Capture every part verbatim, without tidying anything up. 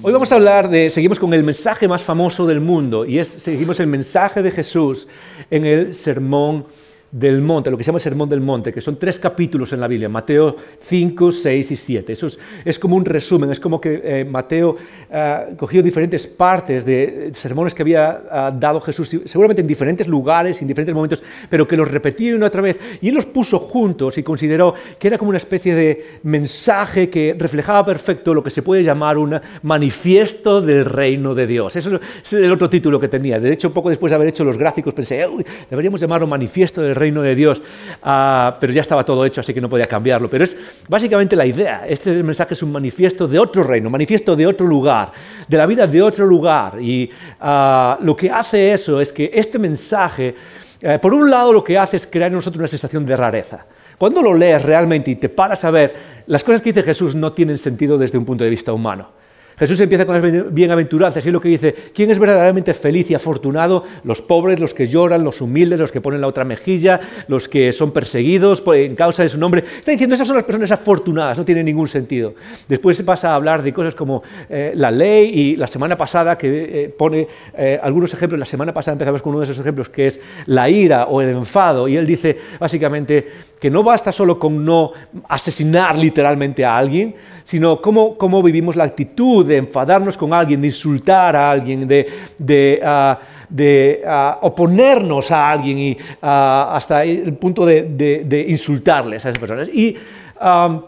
Hoy vamos a hablar de, seguimos con el mensaje más famoso del mundo, y es, seguimos el mensaje de Jesús en el Sermón del Monte, lo que se llama el Sermón del Monte, que son tres capítulos en la Biblia, Mateo cinco, seis y siete. Eso es, es como un resumen, es como que eh, Mateo eh, cogió diferentes partes de sermones que había eh, dado Jesús, seguramente en diferentes lugares, en diferentes momentos, pero que los repetía una y otra vez, y él los puso juntos y consideró que era como una especie de mensaje que reflejaba perfecto lo que se puede llamar un manifiesto del reino de Dios. Eso es el otro título que tenía. De hecho, poco después de haber hecho los gráficos, pensé, uy, deberíamos llamarlo manifiesto del reino de Dios, uh, pero ya estaba todo hecho, así que no podía cambiarlo. Pero es básicamente la idea. Este el mensaje es un manifiesto de otro reino, manifiesto de otro lugar, de la vida de otro lugar. Y uh, lo que hace eso es que este mensaje, uh, por un lado, lo que hace es crear en nosotros una sensación de rareza. Cuando lo lees realmente y te paras a ver, las cosas que dice Jesús no tienen sentido desde un punto de vista humano. Jesús empieza con las bienaventuranzas y es lo que dice: ¿quién es verdaderamente feliz y afortunado? Los pobres, los que lloran, los humildes, los que ponen la otra mejilla, los que son perseguidos en causa de su nombre. Está diciendo, esas son las personas afortunadas, no tiene ningún sentido. Después se pasa a hablar de cosas como eh, la ley, y la semana pasada que eh, pone eh, algunos ejemplos, la semana pasada empezamos con uno de esos ejemplos que es la ira o el enfado, y él dice básicamente que no basta solo con no asesinar literalmente a alguien, sino cómo, cómo vivimos la actitud de enfadarnos con alguien, de insultar a alguien, de, de, uh, de uh, oponernos a alguien, y uh, hasta el punto de, de, de insultarles a esas personas. Y um,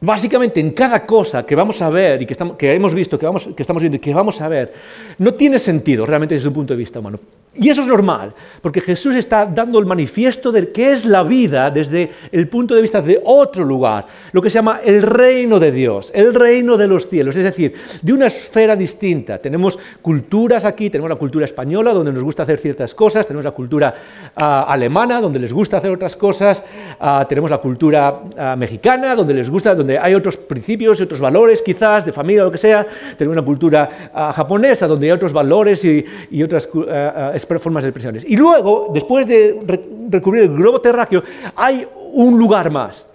básicamente en cada cosa que vamos a ver y que, estamos, que hemos visto, que, vamos, que estamos viendo y que vamos a ver, no tiene sentido realmente desde un punto de vista humano. Y eso es normal, porque Jesús está dando el manifiesto de qué es la vida desde el punto de vista de otro lugar, lo que se llama el reino de Dios, el reino de los cielos, es decir, de una esfera distinta. Tenemos culturas aquí, tenemos la cultura española, donde nos gusta hacer ciertas cosas, tenemos la cultura uh, alemana, donde les gusta hacer otras cosas, uh, tenemos la cultura uh, mexicana, donde les gusta, donde hay otros principios y otros valores, quizás, de familia o lo que sea, tenemos una cultura uh, japonesa, donde hay otros valores y, y otras uh, uh, formas de expresiones. Y luego, después de recubrir el globo terráqueo, hay un lugar más.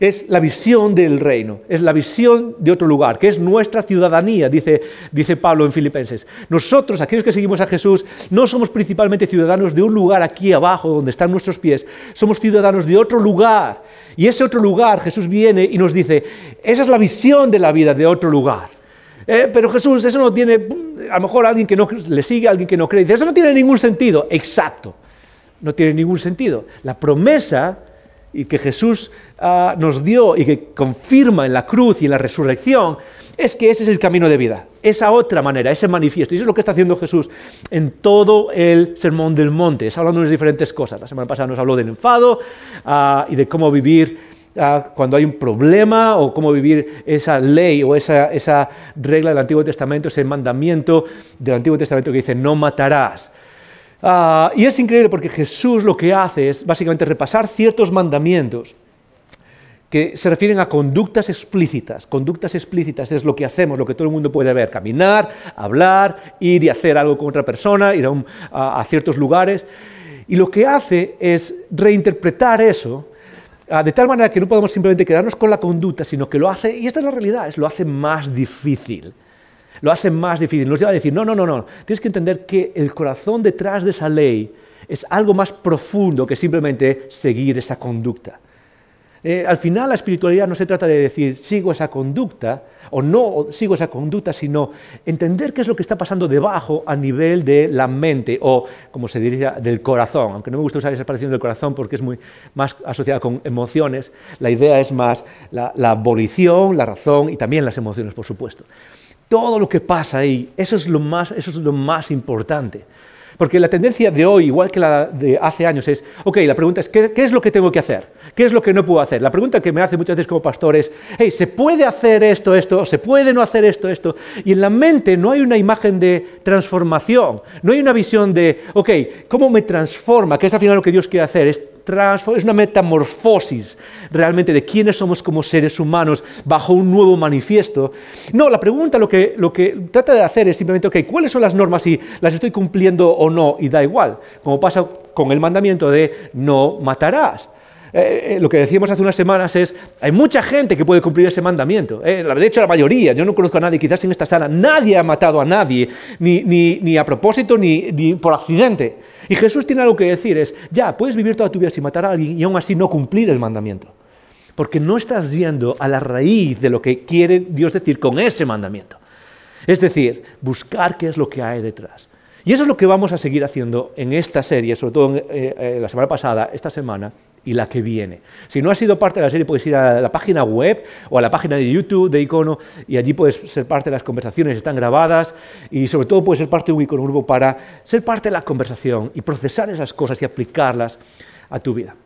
Es la visión del reino, es la visión de otro lugar, que es nuestra ciudadanía, dice, dice Pablo en Filipenses. Nosotros, aquellos que seguimos a Jesús, no somos principalmente ciudadanos de un lugar aquí abajo, donde están nuestros pies, somos ciudadanos de otro lugar. Y ese otro lugar, Jesús viene y nos dice, esa es la visión de la vida de otro lugar. Eh, pero Jesús, eso no tiene, a lo mejor alguien que no le sigue, alguien que no cree, dice, eso no tiene ningún sentido. Exacto, no tiene ningún sentido. La promesa y que Jesús uh, nos dio y que confirma en la cruz y en la resurrección es que ese es el camino de vida, esa otra manera, ese manifiesto. Y eso es lo que está haciendo Jesús en todo el Sermón del Monte. Está hablando de diferentes cosas. La semana pasada nos habló del enfado uh, y de cómo vivir cuando hay un problema, o cómo vivir esa ley o esa, esa regla del Antiguo Testamento, ese mandamiento del Antiguo Testamento que dice no matarás. Uh, y es increíble porque Jesús lo que hace es básicamente repasar ciertos mandamientos que se refieren a conductas explícitas. Conductas explícitas es lo que hacemos, lo que todo el mundo puede ver. Caminar, hablar, ir y hacer algo con otra persona, ir a, un, a, a ciertos lugares. Y lo que hace es reinterpretar eso de tal manera que no podemos simplemente quedarnos con la conducta, sino que lo hace, y esta es la realidad, es lo hace más difícil. Lo hace más difícil, nos lleva a decir, no, no, no, no, tienes que entender que el corazón detrás de esa ley es algo más profundo que simplemente seguir esa conducta. Eh, al final la espiritualidad no se trata de decir, sigo esa conducta, o no o sigo esa conducta, sino entender qué es lo que está pasando debajo a nivel de la mente, o como se diría, del corazón. Aunque no me gusta usar esa expresión del corazón porque es muy más asociada con emociones, la idea es más la, la volición, la razón y también las emociones, por supuesto. Todo lo que pasa ahí, eso es lo más, eso es lo más importante. Porque la tendencia de hoy, igual que la de hace años, es, ok, la pregunta es, ¿qué, qué es lo que tengo que hacer? ¿Qué es lo que no puedo hacer? La pregunta que me hace muchas veces como pastor es, hey, ¿se puede hacer esto, esto? ¿Se puede no hacer esto, esto? Y en la mente no hay una imagen de transformación, no hay una visión de, ok, ¿cómo me transforma? Que es al final lo que Dios quiere hacer, es es una metamorfosis realmente de quiénes somos como seres humanos bajo un nuevo manifiesto. No, la pregunta lo que, lo que trata de hacer es simplemente, ok, ¿cuáles son las normas y las estoy cumpliendo o no? Y da igual, como pasa con el mandamiento de no matarás. Eh, eh, lo que decíamos hace unas semanas es, hay mucha gente que puede cumplir ese mandamiento. Eh, de hecho, la mayoría, yo no conozco a nadie, quizás en esta sala, nadie ha matado a nadie, ni, ni, ni a propósito, ni, ni por accidente. Y Jesús tiene algo que decir, es, ya, puedes vivir toda tu vida sin matar a alguien y aún así no cumplir el mandamiento. Porque no estás yendo a la raíz de lo que quiere Dios decir con ese mandamiento. Es decir, buscar qué es lo que hay detrás. Y eso es lo que vamos a seguir haciendo en esta serie, sobre todo en, eh, eh, la semana pasada, esta semana, y la que viene. Si no has sido parte de la serie, puedes ir a la página web o a la página de YouTube de Icono y allí puedes ser parte de las conversaciones, están grabadas y sobre todo puedes ser parte de un Icono Grupo para ser parte de la conversación y procesar esas cosas y aplicarlas a tu vida.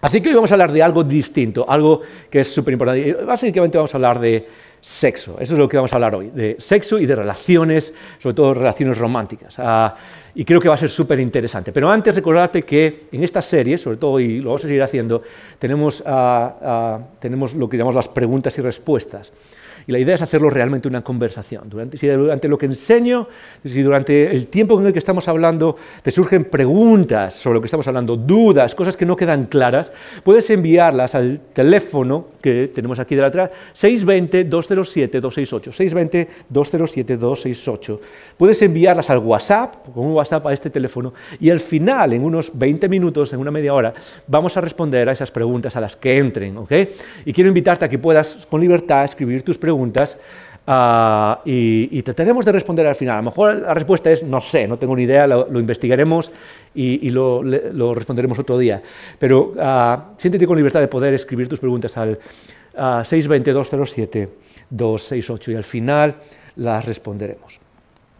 Así que hoy vamos a hablar de algo distinto, algo que es súper importante. Básicamente vamos a hablar de sexo, eso es lo que vamos a hablar hoy, de sexo y de relaciones, sobre todo relaciones románticas. Ah, y creo que va a ser súper interesante. Pero antes recordarte que en esta serie, sobre todo, y lo vamos a seguir haciendo, tenemos, ah, ah, tenemos lo que llamamos las preguntas y respuestas. Y la idea es hacerlo realmente una conversación. Durante, si durante lo que enseño, si durante el tiempo en el que estamos hablando te surgen preguntas sobre lo que estamos hablando, dudas, cosas que no quedan claras, puedes enviarlas al teléfono que tenemos aquí de atrás, seis dos cero, dos cero siete, dos seis ocho, seis dos cero, dos cero siete, dos seis ocho. Puedes enviarlas al WhatsApp, con un WhatsApp a este teléfono, y al final, en unos veinte minutos, en una media hora, vamos a responder a esas preguntas a las que entren, ¿ok? Y quiero invitarte a que puedas, con libertad, escribir tus preguntas, preguntas uh, y, y trataremos de responder al final. A lo mejor la respuesta es, no sé, no tengo ni idea, lo, lo investigaremos y, y lo, le, lo responderemos otro día. Pero uh, siéntete con libertad de poder escribir tus preguntas al uh, seis dos cero, dos cero siete, dos seis ocho y al final las responderemos.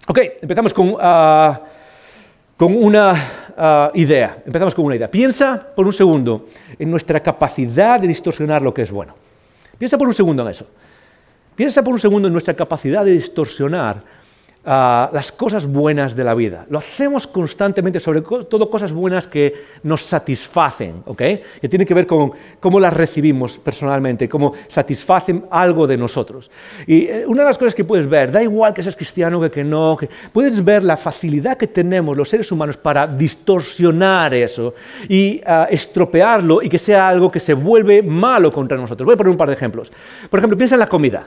Ok, empezamos con, uh, con una uh, idea. Empezamos con una idea. Piensa por un segundo en nuestra capacidad de distorsionar lo que es bueno. Piensa por un segundo en eso. Piensa por un segundo en nuestra capacidad de distorsionar uh, las cosas buenas de la vida. Lo hacemos constantemente, sobre co- todo cosas buenas que nos satisfacen, ¿ok? Que tienen que ver con cómo las recibimos personalmente, cómo satisfacen algo de nosotros. Y eh, una de las cosas que puedes ver, da igual que seas cristiano que, que no, que, puedes ver la facilidad que tenemos los seres humanos para distorsionar eso y uh, estropearlo y que sea algo que se vuelve malo contra nosotros. Voy a poner un par de ejemplos. Por ejemplo, piensa en la comida.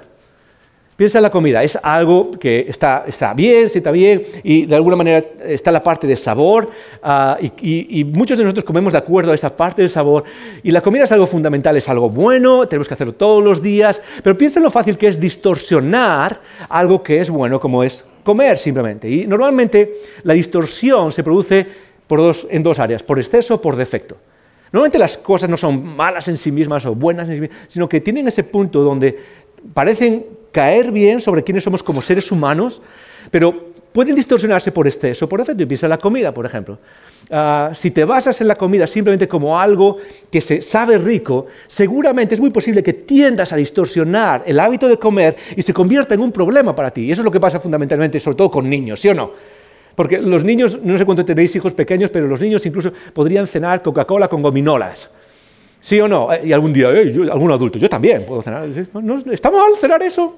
Piensa en la comida, es algo que está, está bien, se está bien y de alguna manera está la parte de sabor uh, y, y, y muchos de nosotros comemos de acuerdo a esa parte del sabor y la comida es algo fundamental, es algo bueno, tenemos que hacerlo todos los días, pero piensa en lo fácil que es distorsionar algo que es bueno como es comer simplemente y normalmente la distorsión se produce por dos, en dos áreas, por exceso o por defecto. Normalmente las cosas no son malas en sí mismas o buenas en sí mismas, sino que tienen ese punto donde parecen caer bien sobre quiénes somos como seres humanos, pero pueden distorsionarse por exceso, por defecto. Y piensa en la comida, por ejemplo. Uh, si te basas en la comida simplemente como algo que se sabe rico, seguramente es muy posible que tiendas a distorsionar el hábito de comer y se convierta en un problema para ti. Y eso es lo que pasa fundamentalmente, sobre todo con niños, ¿sí o no? Porque los niños, no sé cuánto tenéis hijos pequeños, pero los niños incluso podrían cenar Coca-Cola con gominolas. ¿Sí o no? Y algún día, eh, yo, algún adulto, yo también puedo cenar. ¿Está mal cenar eso?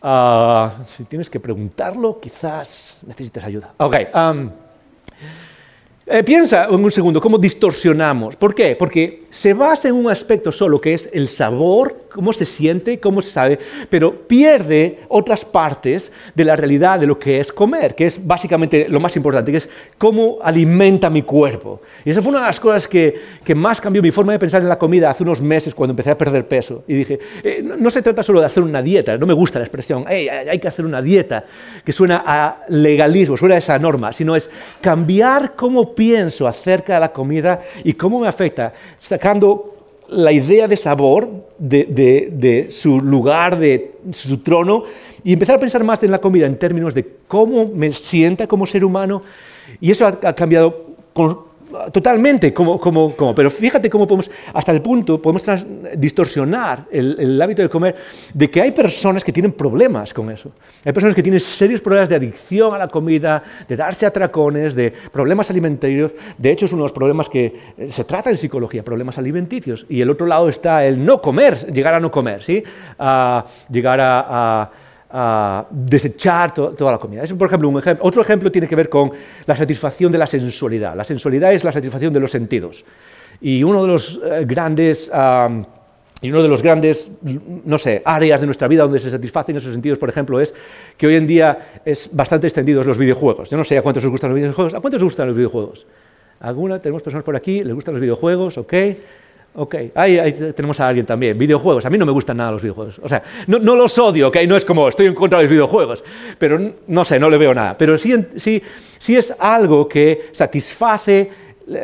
Uh, si tienes que preguntarlo, quizás necesites ayuda. Ok. Um, eh, piensa en un segundo cómo distorsionamos. ¿Por qué? Porque se basa en un aspecto solo, que es el sabor, cómo se siente, cómo se sabe, pero pierde otras partes de la realidad de lo que es comer, que es básicamente lo más importante, que es cómo alimenta mi cuerpo. Y esa fue una de las cosas que, que más cambió mi forma de pensar en la comida hace unos meses cuando empecé a perder peso. Y dije, eh, no, no se trata solo de hacer una dieta, no me gusta la expresión, hey, hay que hacer una dieta, que suena a legalismo, suena a esa norma, sino es cambiar cómo pienso acerca de la comida y cómo me afecta, sacando la idea de sabor de, de, de su lugar, de su trono, y empezar a pensar más en la comida en términos de cómo me sienta como ser humano Y eso ha, ha cambiado con, totalmente, como, como, como. Pero fíjate cómo podemos, hasta el punto, podemos trans, distorsionar el, el hábito de comer, de que hay personas que tienen problemas con eso. Hay personas que tienen serios problemas de adicción a la comida, de darse atracones, de problemas alimentarios. De hecho, es uno de los problemas que se trata en psicología, problemas alimenticios. Y el otro lado está el no comer, llegar a no comer, ¿sí? A llegar a... a a desechar to- toda la comida. Eso, por ejemplo, un ejemplo. Otro ejemplo tiene que ver con la satisfacción de la sensualidad. La sensualidad es la satisfacción de los sentidos. Y uno de los eh, grandes... Um, Y uno de los grandes, no sé, áreas de nuestra vida donde se satisfacen esos sentidos, por ejemplo, es que hoy en día es bastante extendido los videojuegos. Yo no sé a cuántos os gustan los videojuegos. ¿A cuántos os gustan los videojuegos? ¿Alguna? Tenemos personas por aquí, les gustan los videojuegos, ok. Ok, ahí, ahí tenemos a alguien también. Videojuegos, a mí no me gustan nada los videojuegos. O sea, no, no los odio, ok, no es como estoy en contra de los videojuegos, pero no sé, no le veo nada. Pero sí, sí, sí es algo que satisface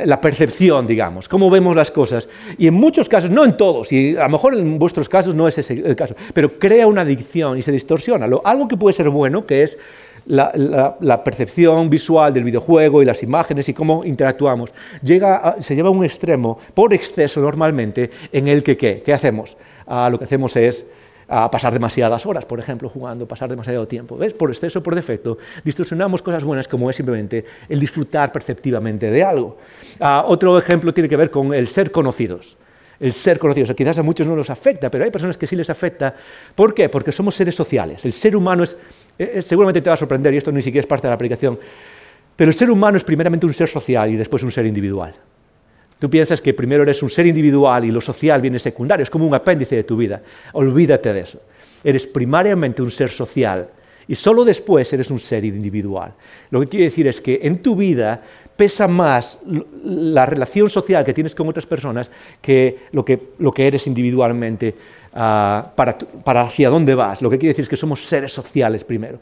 la percepción, digamos, cómo vemos las cosas. Y en muchos casos, no en todos, y a lo mejor en vuestros casos no es ese el caso, pero crea una adicción y se distorsiona. Lo, algo que puede ser bueno, que es... La, la, la percepción visual del videojuego y las imágenes y cómo interactuamos, llega a, se lleva a un extremo, por exceso normalmente, en el que ¿qué? ¿Qué hacemos? Ah, lo que hacemos es ah, pasar demasiadas horas, por ejemplo, jugando, pasar demasiado tiempo. ¿Ves? Por exceso, por defecto, distorsionamos cosas buenas como es simplemente el disfrutar perceptivamente de algo. Ah, otro ejemplo tiene que ver con el ser conocidos. El ser conocidos, o sea, quizás a muchos no los afecta, pero hay personas que sí les afecta. ¿Por qué? Porque somos seres sociales. El ser humano es, es, seguramente te va a sorprender, y esto ni siquiera es parte de la aplicación, pero el ser humano es primeramente un ser social y después un ser individual. Tú piensas que primero eres un ser individual y lo social viene secundario, es como un apéndice de tu vida. Olvídate de eso. Eres primariamente un ser social y solo después eres un ser individual. Lo que quiere decir es que en tu vida pesa más la relación social que tienes con otras personas que lo que, lo que eres individualmente, uh, para, para hacia dónde vas. Lo que quiere decir es que somos seres sociales primero.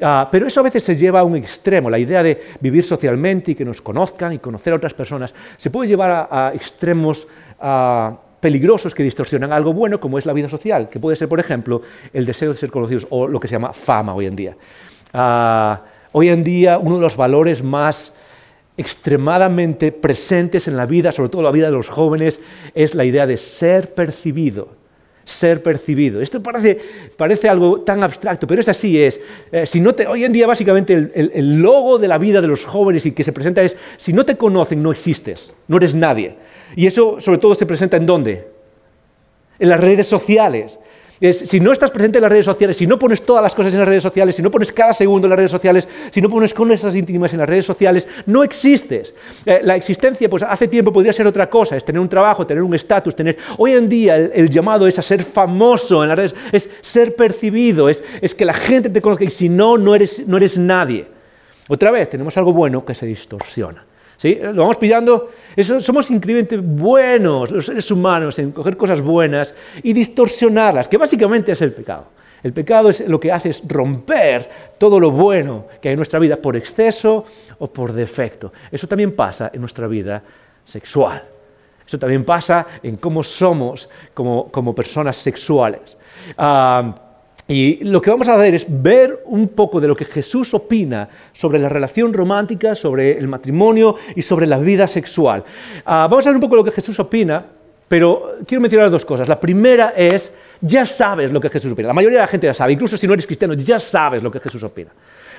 Uh, pero eso a veces se lleva a un extremo. La idea de vivir socialmente y que nos conozcan y conocer a otras personas se puede llevar a, a extremos uh, peligrosos que distorsionan algo bueno como es la vida social, que puede ser, por ejemplo, el deseo de ser conocidos o lo que se llama fama hoy en día. Uh, hoy en día uno de los valores más extremadamente presentes en la vida, sobre todo la vida de los jóvenes, es la idea de ser percibido, ser percibido. Esto parece, parece algo tan abstracto, pero es así, es. Eh, si no te, hoy en día básicamente el, el, el logo de la vida de los jóvenes y que se presenta es, si no te conocen no existes, no eres nadie. Y eso sobre todo se presenta ¿en dónde? En las redes sociales. Es, si no estás presente en las redes sociales, si no pones todas las cosas en las redes sociales, si no pones cada segundo en las redes sociales, si no pones cosas íntimas en las redes sociales, no existes. Eh, la existencia, pues hace tiempo podría ser otra cosa, es tener un trabajo, tener un estatus, tener... Hoy en día el, el llamado es a ser famoso en las redes, es ser percibido, es, es que la gente te conozca y si no, no eres, no eres nadie. Otra vez, tenemos algo bueno que se distorsiona. ¿Sí? Lo vamos pillando. Eso, somos increíblemente buenos, los seres humanos, en coger cosas buenas y distorsionarlas, que básicamente es el pecado. El pecado es lo que hace es romper todo lo bueno que hay en nuestra vida por exceso o por defecto. Eso también pasa en nuestra vida sexual. Eso también pasa en cómo somos como, como personas sexuales. Ah, Y lo que vamos a hacer es ver un poco de lo que Jesús opina sobre la relación romántica, sobre el matrimonio y sobre la vida sexual. Uh, vamos a ver un poco de lo que Jesús opina, pero quiero mencionar dos cosas. La primera es, ya sabes lo que Jesús opina. La mayoría de la gente ya sabe, incluso si no eres cristiano, ya sabes lo que Jesús opina.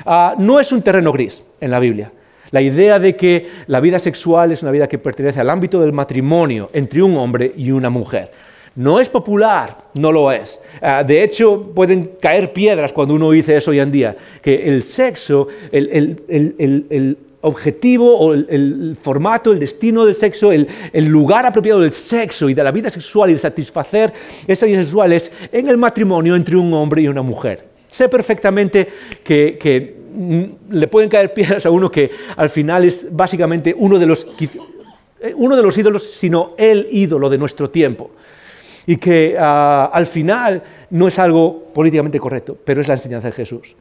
Uh, no es un terreno gris en la Biblia. La idea de que la vida sexual es una vida que pertenece al ámbito del matrimonio entre un hombre y una mujer. No es popular, no lo es. Uh, de hecho, pueden caer piedras cuando uno dice eso hoy en día, que el sexo, el, el, el, el, el objetivo o el, el formato, el destino del sexo, el, el lugar apropiado del sexo y de la vida sexual y de satisfacer esa vida sexual es en el matrimonio entre un hombre y una mujer. Sé perfectamente que... que le pueden caer piedras a uno que al final es básicamente uno de los, uno de los ídolos, sino el ídolo de nuestro tiempo. Y que uh, al final no es algo políticamente correcto, pero es la enseñanza de Jesús.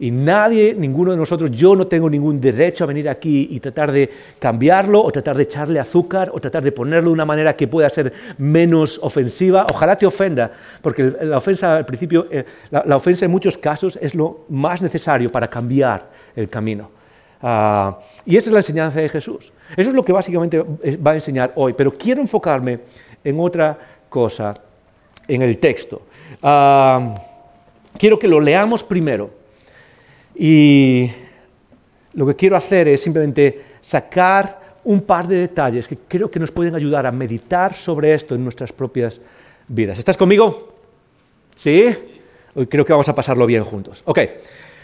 Y nadie, ninguno de nosotros, yo no tengo ningún derecho a venir aquí y tratar de cambiarlo, o tratar de echarle azúcar, o tratar de ponerlo de una manera que pueda ser menos ofensiva. Ojalá te ofenda, porque la ofensa al principio, eh, la, la ofensa en muchos casos es lo más necesario para cambiar el camino. Uh, y esa es la enseñanza de Jesús. Eso es lo que básicamente va a enseñar hoy, pero quiero enfocarme en otra cosa, en el texto. Uh, quiero que lo leamos primero y lo que quiero hacer es simplemente sacar un par de detalles que creo que nos pueden ayudar a meditar sobre esto en nuestras propias vidas. ¿Estás conmigo? ¿Sí? Creo que vamos a pasarlo bien juntos. Ok,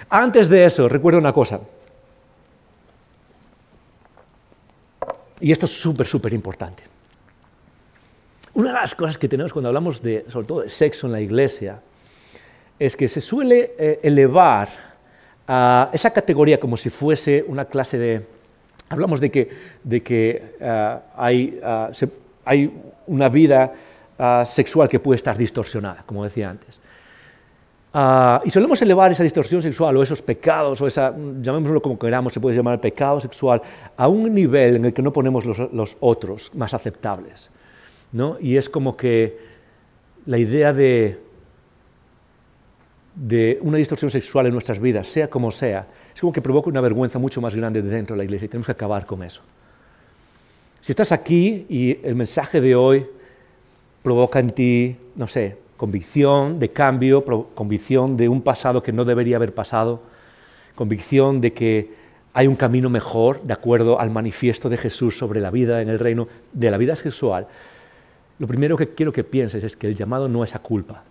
antes de eso, recuerda una cosa. Y esto es súper, súper importante. Una de las cosas que tenemos cuando hablamos de, sobre todo de sexo en la iglesia, es que se suele eh, elevar a esa categoría como si fuese una clase de... Hablamos de que, de que uh, hay, uh, se, hay una vida uh, sexual que puede estar distorsionada, como decía antes. Uh, y solemos elevar esa distorsión sexual o esos pecados, o esa, llamémoslo como queramos, se puede llamar pecado sexual, a un nivel en el que no ponemos los, los otros más aceptables, ¿no? Y es como que la idea de, de una distorsión sexual en nuestras vidas, sea como sea, es como que provoca una vergüenza mucho más grande dentro de la iglesia y tenemos que acabar con eso. Si estás aquí y el mensaje de hoy provoca en ti, no sé, convicción de cambio, convicción de un pasado que no debería haber pasado, convicción de que hay un camino mejor, de acuerdo al manifiesto de Jesús sobre la vida en el reino, de la vida sexual, lo primero que quiero que pienses es que el llamado no es a culpa.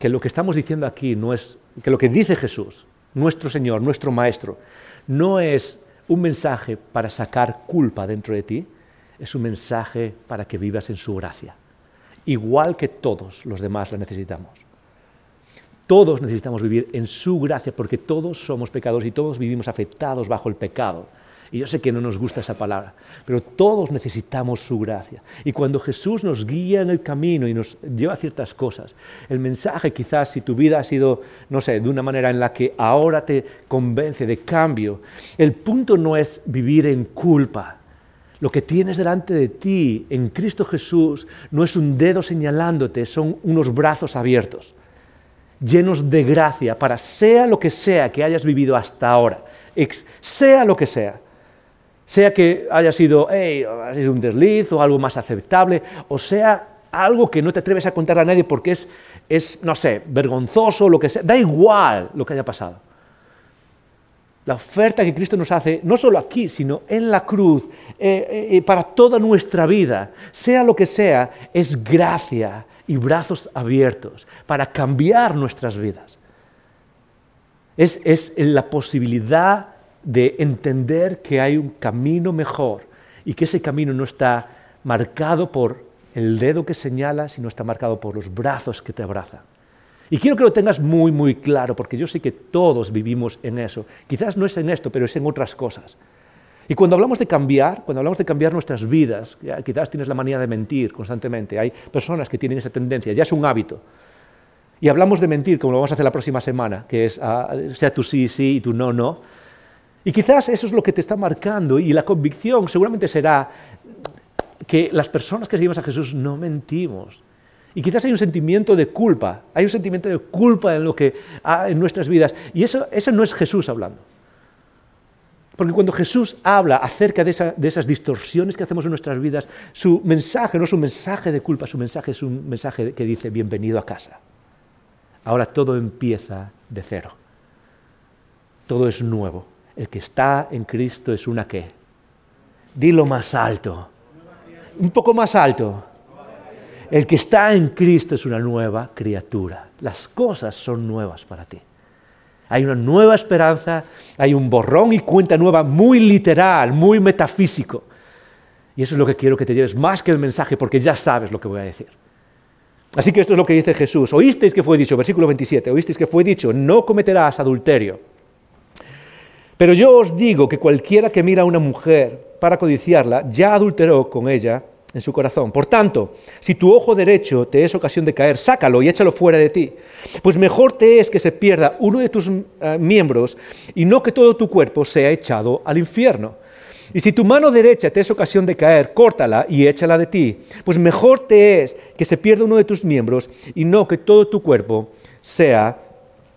Que lo que estamos diciendo aquí no es, que lo que dice Jesús, nuestro Señor, nuestro Maestro, no es un mensaje para sacar culpa dentro de ti, es un mensaje para que vivas en su gracia. Igual que todos los demás la necesitamos. Todos necesitamos vivir en su gracia porque todos somos pecadores y todos vivimos afectados bajo el pecado. Y yo sé que no nos gusta esa palabra, pero todos necesitamos su gracia. Y cuando Jesús nos guía en el camino y nos lleva a ciertas cosas, el mensaje quizás si tu vida ha sido, no sé, de una manera en la que ahora te convence de cambio, el punto no es vivir en culpa. Lo que tienes delante de ti en Cristo Jesús no es un dedo señalándote, son unos brazos abiertos, llenos de gracia para sea lo que sea que hayas vivido hasta ahora, ex, sea lo que sea, sea que haya sido, hey, ha sido un desliz o algo más aceptable, o sea algo que no te atreves a contarle a nadie porque es, es no sé, vergonzoso, lo que sea, da igual lo que haya pasado. La oferta que Cristo nos hace, no solo aquí, sino en la cruz, eh, eh, para toda nuestra vida, sea lo que sea, es gracia y brazos abiertos para cambiar nuestras vidas. Es, es la posibilidad de entender que hay un camino mejor y que ese camino no está marcado por el dedo que señala, sino está marcado por los brazos que te abrazan. Y quiero que lo tengas muy, muy claro, porque yo sé que todos vivimos en eso. Quizás no es en esto, pero es en otras cosas. Y cuando hablamos de cambiar, cuando hablamos de cambiar nuestras vidas, quizás tienes la manía de mentir constantemente. Hay personas que tienen esa tendencia, ya es un hábito. Y hablamos de mentir, como lo vamos a hacer la próxima semana, que es uh, sea tu sí, sí y tu no, no. Y quizás eso es lo que te está marcando, y la convicción seguramente será que las personas que seguimos a Jesús no mentimos. Y quizás hay un sentimiento de culpa, hay un sentimiento de culpa en lo que ah, en nuestras vidas. Y eso, eso no es Jesús hablando. Porque cuando Jesús habla acerca de, esa, de esas distorsiones que hacemos en nuestras vidas, su mensaje no es un mensaje de culpa, su mensaje es un mensaje que dice, bienvenido a casa. Ahora todo empieza de cero. Todo es nuevo. El que está en Cristo es una ¿qué? Dilo más alto. Un poco más alto. El que está en Cristo es una nueva criatura. Las cosas son nuevas para ti. Hay una nueva esperanza, hay un borrón y cuenta nueva muy literal, muy metafísico. Y eso es lo que quiero que te lleves más que el mensaje, porque ya sabes lo que voy a decir. Así que esto es lo que dice Jesús. Oísteis que fue dicho, versículo veintisiete, oísteis que fue dicho, no cometerás adulterio. Pero yo os digo que cualquiera que mira a una mujer para codiciarla, ya adulteró con ella en su corazón. Por tanto, si tu ojo derecho te es ocasión de caer, sácalo y échalo fuera de ti. Pues mejor te es que se pierda uno de tus uh, miembros y no que todo tu cuerpo sea echado al infierno. Y si tu mano derecha te es ocasión de caer, córtala y échala de ti. Pues mejor te es que se pierda uno de tus miembros y no que todo tu cuerpo sea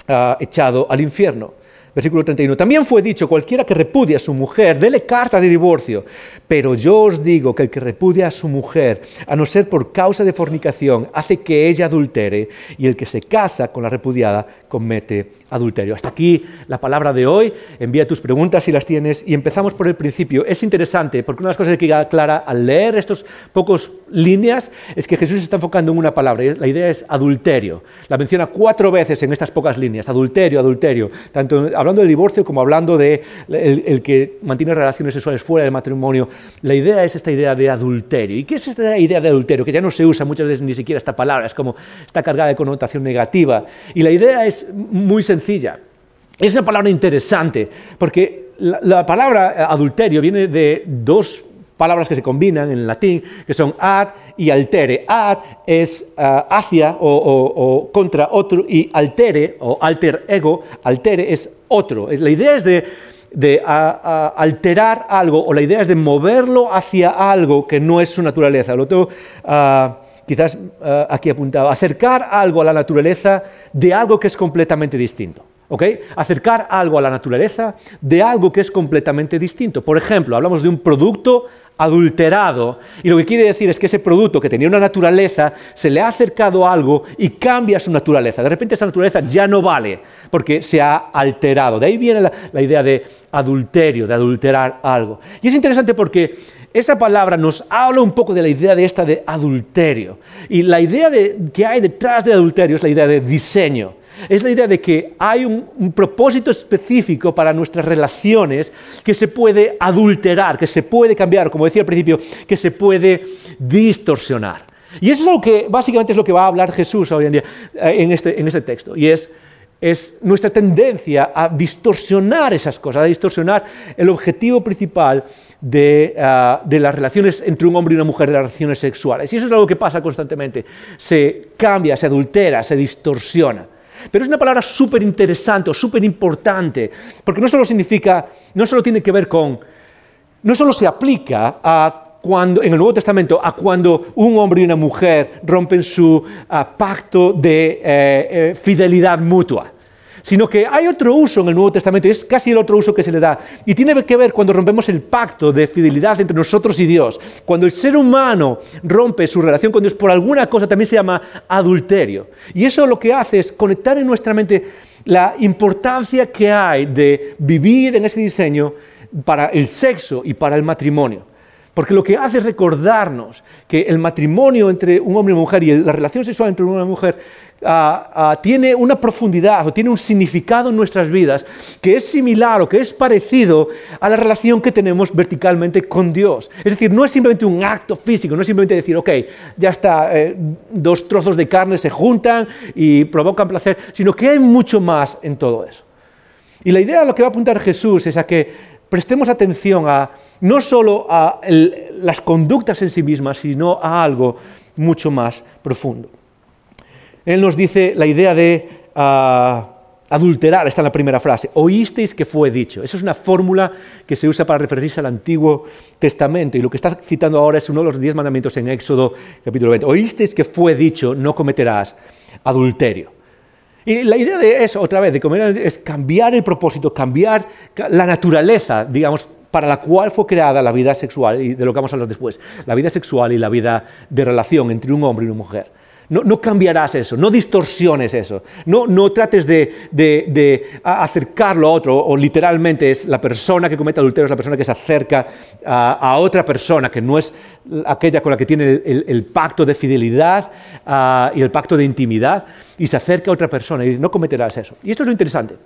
uh, echado al infierno. Versículo treinta y uno. También fue dicho, cualquiera que repudie a su mujer, dele carta de divorcio. Pero yo os digo que el que repudia a su mujer, a no ser por causa de fornicación, hace que ella adultere, y el que se casa con la repudiada comete adulterio. Hasta aquí la palabra de hoy. Envía tus preguntas si las tienes. Y empezamos por el principio. Es interesante, porque una de las cosas que queda clara al leer estos pocos líneas es que Jesús se está enfocando en una palabra. La idea es adulterio. La menciona cuatro veces en estas pocas líneas. Adulterio, adulterio. Tanto hablando del divorcio como hablando de el, el que mantiene relaciones sexuales fuera del matrimonio. La idea es esta idea de adulterio. ¿Y qué es esta idea de adulterio? Que ya no se usa muchas veces ni siquiera esta palabra. Es como está cargada de connotación negativa. Y la idea es muy sencilla. Sencilla. Es una palabra interesante, porque la, la palabra adulterio viene de dos palabras que se combinan en latín, que son ad y altere. Ad es uh, hacia o, o, o contra otro, y altere o alter ego, altere es otro. La idea es de, de a, a alterar algo, o la idea es de moverlo hacia algo que no es su naturaleza. Lo tengo uh, quizás uh, aquí apuntado, acercar algo a la naturaleza de algo que es completamente distinto. ¿Ok? Acercar algo a la naturaleza de algo que es completamente distinto. Por ejemplo, hablamos de un producto adulterado, y lo que quiere decir es que ese producto que tenía una naturaleza se le ha acercado a algo y cambia su naturaleza. De repente esa naturaleza ya no vale porque se ha alterado. De ahí viene la, la idea de adulterio, de adulterar algo. Y es interesante porque esa palabra nos habla un poco de la idea de esta de adulterio. Y la idea de, que hay detrás de adulterio es la idea de diseño. Es la idea de que hay un, un propósito específico para nuestras relaciones que se puede adulterar, que se puede cambiar, como decía al principio, que se puede distorsionar. Y eso es lo que básicamente es lo que va a hablar Jesús hoy en día en este, en este texto. Y es... es nuestra tendencia a distorsionar esas cosas, a distorsionar el objetivo principal de, uh, de las relaciones entre un hombre y una mujer, de las relaciones sexuales. Y eso es algo que pasa constantemente. Se cambia, se adultera, se distorsiona. Pero es una palabra súper interesante o súper importante, porque no solo significa, no solo tiene que ver con, no solo se aplica a cuando, en el Nuevo Testamento, a cuando un hombre y una mujer rompen su uh, pacto de eh, eh, fidelidad mutua, sino que hay otro uso en el Nuevo Testamento, y es casi el otro uso que se le da, y tiene que ver cuando rompemos el pacto de fidelidad entre nosotros y Dios. Cuando el ser humano rompe su relación con Dios por alguna cosa, también se llama adulterio. Y eso lo que hace es conectar en nuestra mente la importancia que hay de vivir en ese diseño para el sexo y para el matrimonio. Porque lo que hace es recordarnos que el matrimonio entre un hombre y una mujer y la relación sexual entre un hombre y una mujer uh, uh, tiene una profundidad o tiene un significado en nuestras vidas que es similar o que es parecido a la relación que tenemos verticalmente con Dios. Es decir, no es simplemente un acto físico, no es simplemente decir, ok, ya está, eh, dos trozos de carne se juntan y provocan placer, sino que hay mucho más en todo eso. Y la idea de lo que va a apuntar Jesús es a que prestemos atención a no solo a el, las conductas en sí mismas, sino a algo mucho más profundo. Él nos dice la idea de uh, adulterar, está en la primera frase. Oísteis que fue dicho. Esa es una fórmula que se usa para referirse al Antiguo Testamento, y lo que está citando ahora es uno de los diez mandamientos en Éxodo capítulo veinte. Oísteis que fue dicho, no cometerás adulterio. Y la idea de eso, otra vez, de comer es cambiar el propósito, cambiar la naturaleza, digamos, para la cual fue creada la vida sexual, y de lo que vamos a hablar después, la vida sexual y la vida de relación entre un hombre y una mujer. No, no cambiarás eso, no distorsiones eso, no, no trates de, de, de acercarlo a otro, o literalmente es la persona que comete adulterio, es la persona que se acerca a, a otra persona, que no es aquella con la que tiene el, el, el pacto de fidelidad uh, y el pacto de intimidad, y se acerca a otra persona, y no cometerás eso. Y esto es lo interesante,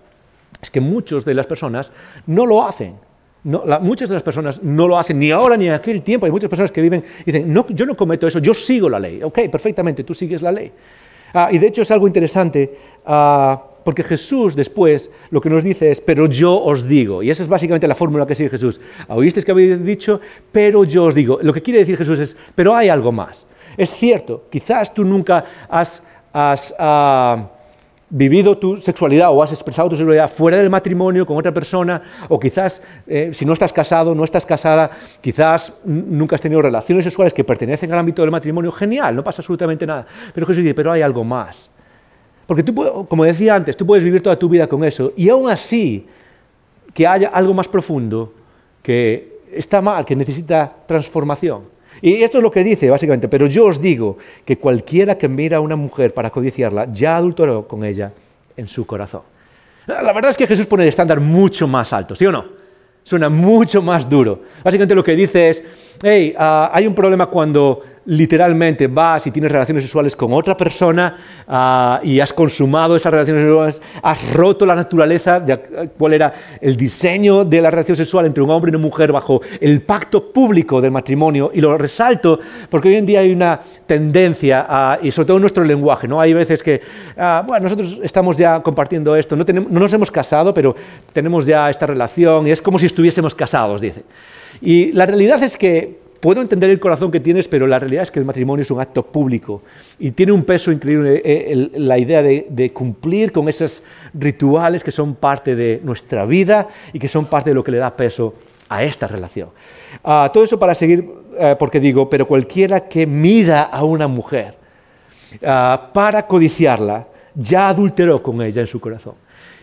es que muchas de las personas no lo hacen. No, la, muchas de las personas no lo hacen, ni ahora ni en aquel tiempo. Hay muchas personas que viven y dicen, no, yo no cometo eso, yo sigo la ley. Ok, perfectamente, tú sigues la ley. Ah, y de hecho es algo interesante, ah, porque Jesús después lo que nos dice es, pero yo os digo. Y esa es básicamente la fórmula que sigue Jesús. Oísteis que habéis dicho, pero yo os digo. Lo que quiere decir Jesús es, pero hay algo más. Es cierto, quizás tú nunca has... has ah, vivido tu sexualidad o has expresado tu sexualidad fuera del matrimonio con otra persona, o quizás eh, si no estás casado, no estás casada, quizás n- nunca has tenido relaciones sexuales que pertenecen al ámbito del matrimonio. Genial, no pasa absolutamente nada. Pero Jesús dice, pero hay algo más. Porque tú, como decía antes, tú puedes vivir toda tu vida con eso y aún así que haya algo más profundo que está mal, que necesita transformación. Y esto es lo que dice, básicamente, pero yo os digo que cualquiera que mira a una mujer para codiciarla ya adulteró con ella en su corazón. La verdad es que Jesús pone el estándar mucho más alto, ¿sí o no? Suena mucho más duro. Básicamente lo que dice es, hey, uh, hay un problema cuando literalmente vas y tienes relaciones sexuales con otra persona uh, y has consumado esas relaciones sexuales, has roto la naturaleza de cuál era el diseño de la relación sexual entre un hombre y una mujer bajo el pacto público del matrimonio. Y lo resalto porque hoy en día hay una tendencia, a, y sobre todo en nuestro lenguaje, ¿no? Hay veces que, uh, bueno, nosotros estamos ya compartiendo esto, no, tenemos, no nos hemos casado, pero tenemos ya esta relación y es como si estuviésemos casados, dice. Y la realidad es que puedo entender el corazón que tienes, pero la realidad es que el matrimonio es un acto público y tiene un peso increíble la idea de, de cumplir con esos rituales que son parte de nuestra vida y que son parte de lo que le da peso a esta relación. Uh, todo eso para seguir, uh, porque digo, pero cualquiera que mira a una mujer uh, para codiciarla, ya adulteró con ella en su corazón.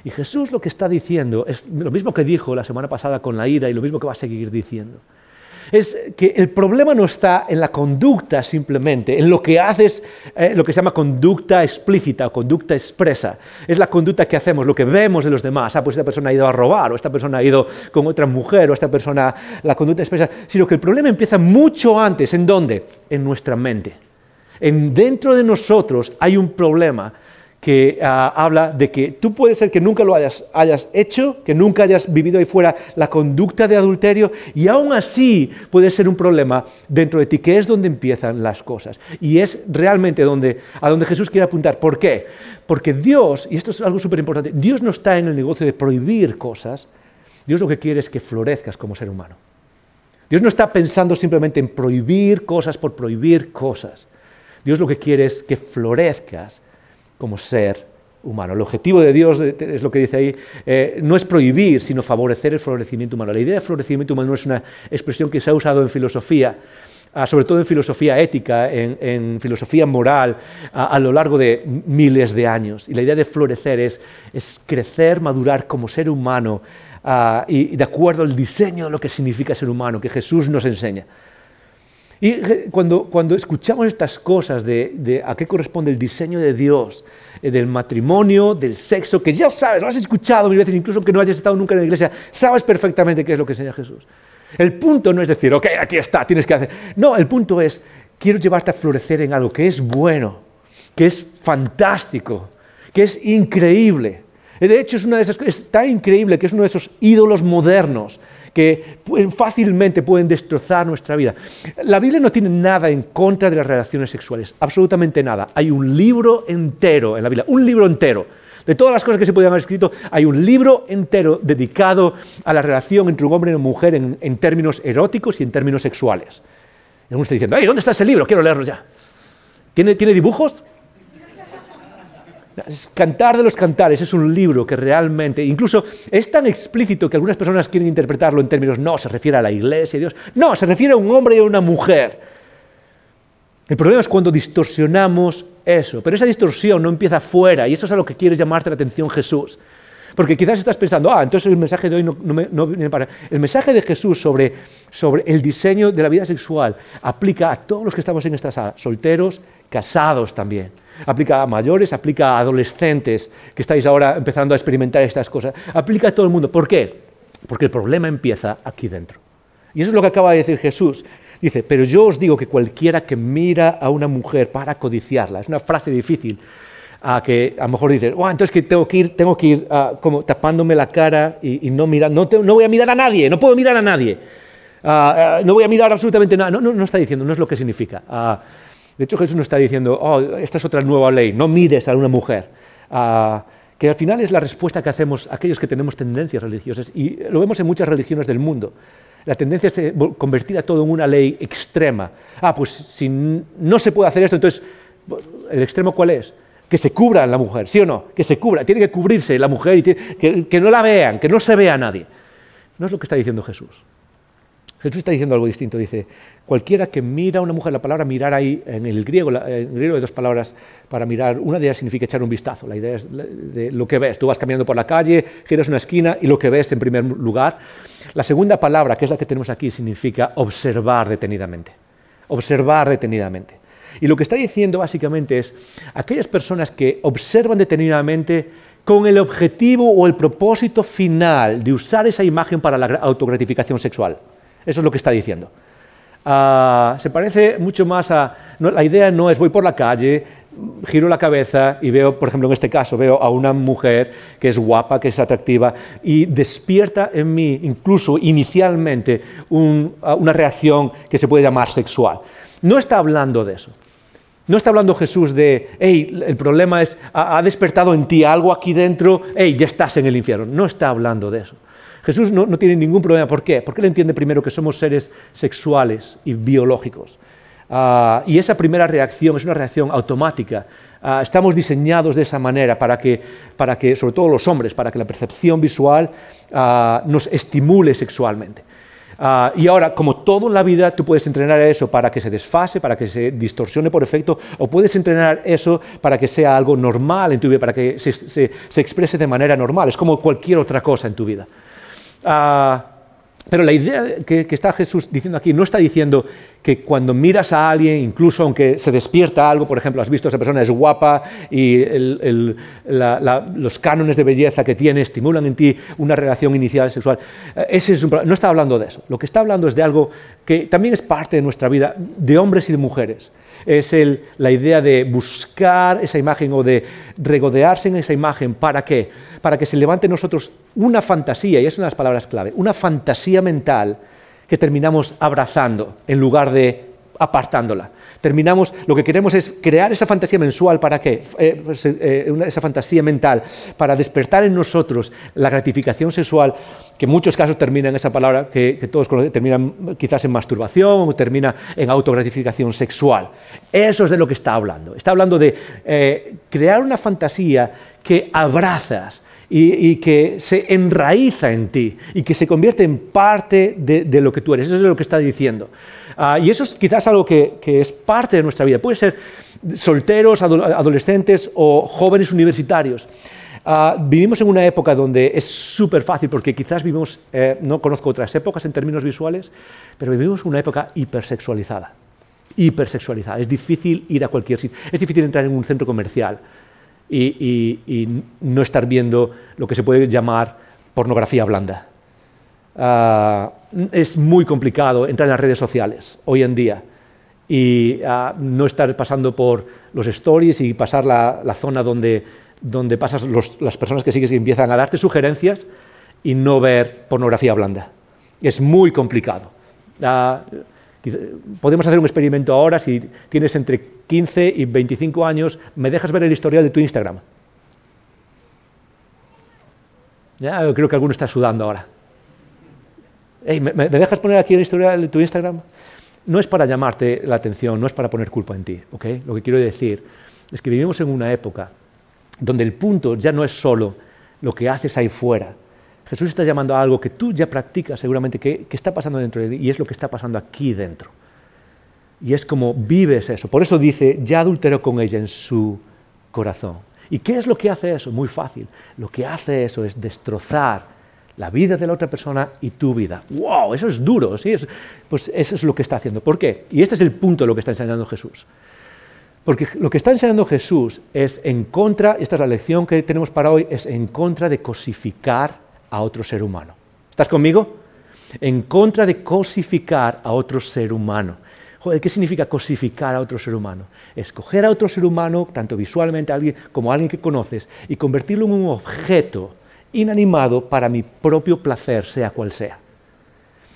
Y Jesús lo que está diciendo es lo mismo que dijo la semana pasada con la ira y lo mismo que va a seguir diciendo. Es que el problema no está en la conducta simplemente, en lo que haces, eh, lo que se llama conducta explícita o conducta expresa. Es la conducta que hacemos, lo que vemos de los demás. Ah, pues esta persona ha ido a robar, o esta persona ha ido con otra mujer, o esta persona, la conducta expresa. Sino que el problema empieza mucho antes. ¿En dónde? En nuestra mente. En, dentro de nosotros hay un problema que uh, habla de que tú puedes ser que nunca lo hayas, hayas hecho, que nunca hayas vivido ahí fuera la conducta de adulterio, y aún así puede ser un problema dentro de ti, que es donde empiezan las cosas. Y es realmente donde, a donde Jesús quiere apuntar. ¿Por qué? Porque Dios, y esto es algo súper importante, Dios no está en el negocio de prohibir cosas. Dios lo que quiere es que florezcas como ser humano. Dios no está pensando simplemente en prohibir cosas por prohibir cosas. Dios lo que quiere es que florezcas como ser humano. El objetivo de Dios, es lo que dice ahí, eh, no es prohibir, sino favorecer el florecimiento humano. La idea de florecimiento humano es una expresión que se ha usado en filosofía, ah, sobre todo en filosofía ética, en, en filosofía moral, ah, a lo largo de miles de años. Y la idea de florecer es, es crecer, madurar como ser humano, ah, y, y de acuerdo al diseño de lo que significa ser humano, que Jesús nos enseña. Y cuando, cuando escuchamos estas cosas de, de a qué corresponde el diseño de Dios, eh, del matrimonio, del sexo, que ya sabes, lo has escuchado mil veces, incluso que no hayas estado nunca en la iglesia, sabes perfectamente qué es lo que enseña Jesús. El punto no es decir, ok, aquí está, tienes que hacer. No, el punto es, quiero llevarte a florecer en algo que es bueno, que es fantástico, que es increíble. De hecho, es una de esas cosas, es tan increíble que es uno de esos ídolos modernos que fácilmente pueden destrozar nuestra vida. La Biblia no tiene nada en contra de las relaciones sexuales, absolutamente nada. Hay un libro entero en la Biblia, un libro entero. De todas las cosas que se podían haber escrito, hay un libro entero dedicado a la relación entre un hombre y una mujer en, en términos eróticos y en términos sexuales. Y algunos están diciendo, ¡ay, ¿dónde está ese libro? Quiero leerlo ya. ¿Tiene, ¿tiene dibujos? Cantar de los Cantares es un libro que realmente, incluso es tan explícito que algunas personas quieren interpretarlo en términos, no, se refiere a la iglesia, a Dios, no, se refiere a un hombre y a una mujer. El problema es cuando distorsionamos eso, pero esa distorsión no empieza afuera y eso es a lo que quiere llamarte la atención Jesús. Porque quizás estás pensando, ah, entonces el mensaje de hoy no, no, me, no me para. El mensaje de Jesús sobre, sobre el diseño de la vida sexual aplica a todos los que estamos en esta sala, solteros, casados también. Aplica a mayores, aplica a adolescentes que estáis ahora empezando a experimentar estas cosas. Aplica a todo el mundo. ¿Por qué? Porque el problema empieza aquí dentro. Y eso es lo que acaba de decir Jesús. Dice, pero yo os digo que cualquiera que mira a una mujer para codiciarla, es una frase difícil, a que a lo mejor dices, oh, entonces que tengo que ir, tengo que ir uh, como tapándome la cara y, y no mirar, no, te, no voy a mirar a nadie, no puedo mirar a nadie, uh, uh, no voy a mirar absolutamente nada. No, no, no está diciendo, no es lo que significa. Uh, de hecho Jesús no está diciendo, oh, esta es otra nueva ley, no mires a una mujer, uh, que al final es la respuesta que hacemos aquellos que tenemos tendencias religiosas y lo vemos en muchas religiones del mundo. La tendencia es convertir a todo en una ley extrema. Ah, pues si no se puede hacer esto, entonces, ¿el extremo cuál es? Que se cubra la mujer, ¿sí o no? Que se cubra, tiene que cubrirse la mujer, y tiene, que, que no la vean, que no se vea a nadie. No es lo que está diciendo Jesús. Jesús está diciendo algo distinto, dice, cualquiera que mira a una mujer, la palabra mirar ahí, en el griego, la, en el griego hay dos palabras para mirar, una de ellas significa echar un vistazo, la idea es de lo que ves, tú vas caminando por la calle, giras una esquina y lo que ves en primer lugar. La segunda palabra, que es la que tenemos aquí, significa observar detenidamente, observar detenidamente. Y lo que está diciendo básicamente es, aquellas personas que observan detenidamente con el objetivo o el propósito final de usar esa imagen para la autogratificación sexual. Eso es lo que está diciendo. Uh, se parece mucho más a... No, la idea no es voy por la calle, giro la cabeza y veo, por ejemplo, en este caso, veo a una mujer que es guapa, que es atractiva y despierta en mí, incluso inicialmente, un, uh, una reacción que se puede llamar sexual. No está hablando de eso. No está hablando Jesús de, hey, el problema es, ha, ha despertado en ti algo aquí dentro, hey, ya estás en el infierno. No está hablando de eso. Jesús no, no tiene ningún problema. ¿Por qué? Porque él entiende primero que somos seres sexuales y biológicos. Uh, y esa primera reacción es una reacción automática. Uh, estamos diseñados de esa manera para que, para que, sobre todo los hombres, para que la percepción visual uh, nos estimule sexualmente. Uh, y ahora, como todo en la vida, tú puedes entrenar eso para que se desfase, para que se distorsione por efecto, o puedes entrenar eso para que sea algo normal en tu vida, para que se, se, se exprese de manera normal. Es como cualquier otra cosa en tu vida. Uh, pero la idea que, que está Jesús diciendo aquí no está diciendo que cuando miras a alguien, incluso aunque se despierta algo, por ejemplo, has visto a esa persona, es guapa y el, el, la, la, los cánones de belleza que tiene estimulan en ti una relación inicial sexual. Uh, ese es un, no está hablando de eso. Lo que está hablando es de algo que también es parte de nuestra vida, de hombres y de mujeres. Es el, la idea de buscar esa imagen o de regodearse en esa imagen. ¿Para qué? Para que se levante en nosotros una fantasía, y es una de las palabras clave, una fantasía mental que terminamos abrazando en lugar de apartándola. Terminamos, lo que queremos es crear esa fantasía mensual, ¿para qué? Eh, pues, eh, una, esa fantasía mental para despertar en nosotros la gratificación sexual, que en muchos casos termina en esa palabra que, que todos conocen, terminan quizás en masturbación o termina en autogratificación sexual. Eso es de lo que está hablando. Está hablando de eh, crear una fantasía que abrazas y, y que se enraiza en ti y que se convierte en parte de, de lo que tú eres. Eso es lo que está diciendo. Uh, y eso es quizás algo que, que es parte de nuestra vida. Puede ser solteros, ado- adolescentes o jóvenes universitarios. Uh, vivimos en una época donde es súper fácil, porque quizás vivimos, eh, no conozco otras épocas en términos visuales, pero vivimos una época hipersexualizada. Hipersexualizada. Es difícil ir a cualquier sitio. Es difícil entrar en un centro comercial y, y, y no estar viendo lo que se puede llamar pornografía blanda. Uh, es muy complicado entrar en las redes sociales hoy en día y uh, no estar pasando por los stories y pasar la, la zona donde, donde pasas los, las personas que sigues y empiezan a darte sugerencias y no ver pornografía blanda. Es muy complicado. Uh, Podemos hacer un experimento ahora. Si tienes entre quince y veinticinco años, ¿me dejas ver el historial de tu Instagram? Ya, creo que alguno está sudando ahora. Hey, ¿me, ¿Me dejas poner aquí el historial de tu Instagram? No es para llamarte la atención, no es para poner culpa en ti, ¿okay? Lo que quiero decir es que vivimos en una época donde el punto ya no es solo lo que haces ahí fuera. Jesús está llamando a algo que tú ya practicas seguramente, que, que está pasando dentro de ti, y es lo que está pasando aquí dentro. Y es como vives eso. Por eso dice, ya adulteró con ella en su corazón. ¿Y qué es lo que hace eso? Muy fácil. Lo que hace eso es destrozar la vida de la otra persona y tu vida. ¡Wow! Eso es duro, ¿sí? Es, pues eso es lo que está haciendo. ¿Por qué? Y este es el punto de lo que está enseñando Jesús. Porque lo que está enseñando Jesús es en contra, esta es la lección que tenemos para hoy, es en contra de cosificar a otro ser humano. ¿Estás conmigo? En contra de cosificar a otro ser humano. Joder, ¿qué significa cosificar a otro ser humano? Escoger a otro ser humano, tanto visualmente a alguien como a alguien que conoces, y convertirlo en un objeto inanimado para mi propio placer, sea cual sea.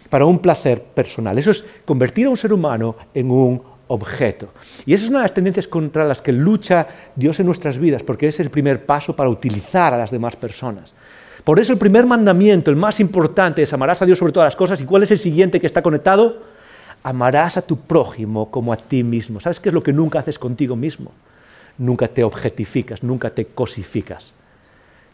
Para un placer personal. Eso es convertir a un ser humano en un objeto. Y esa es una de las tendencias contra las que lucha Dios en nuestras vidas, porque es el primer paso para utilizar a las demás personas. Por eso el primer mandamiento, el más importante, es amarás a Dios sobre todas las cosas. ¿Y cuál es el siguiente que está conectado? Amarás a tu prójimo como a ti mismo. ¿Sabes qué es lo que nunca haces contigo mismo? Nunca te objetificas, nunca te cosificas.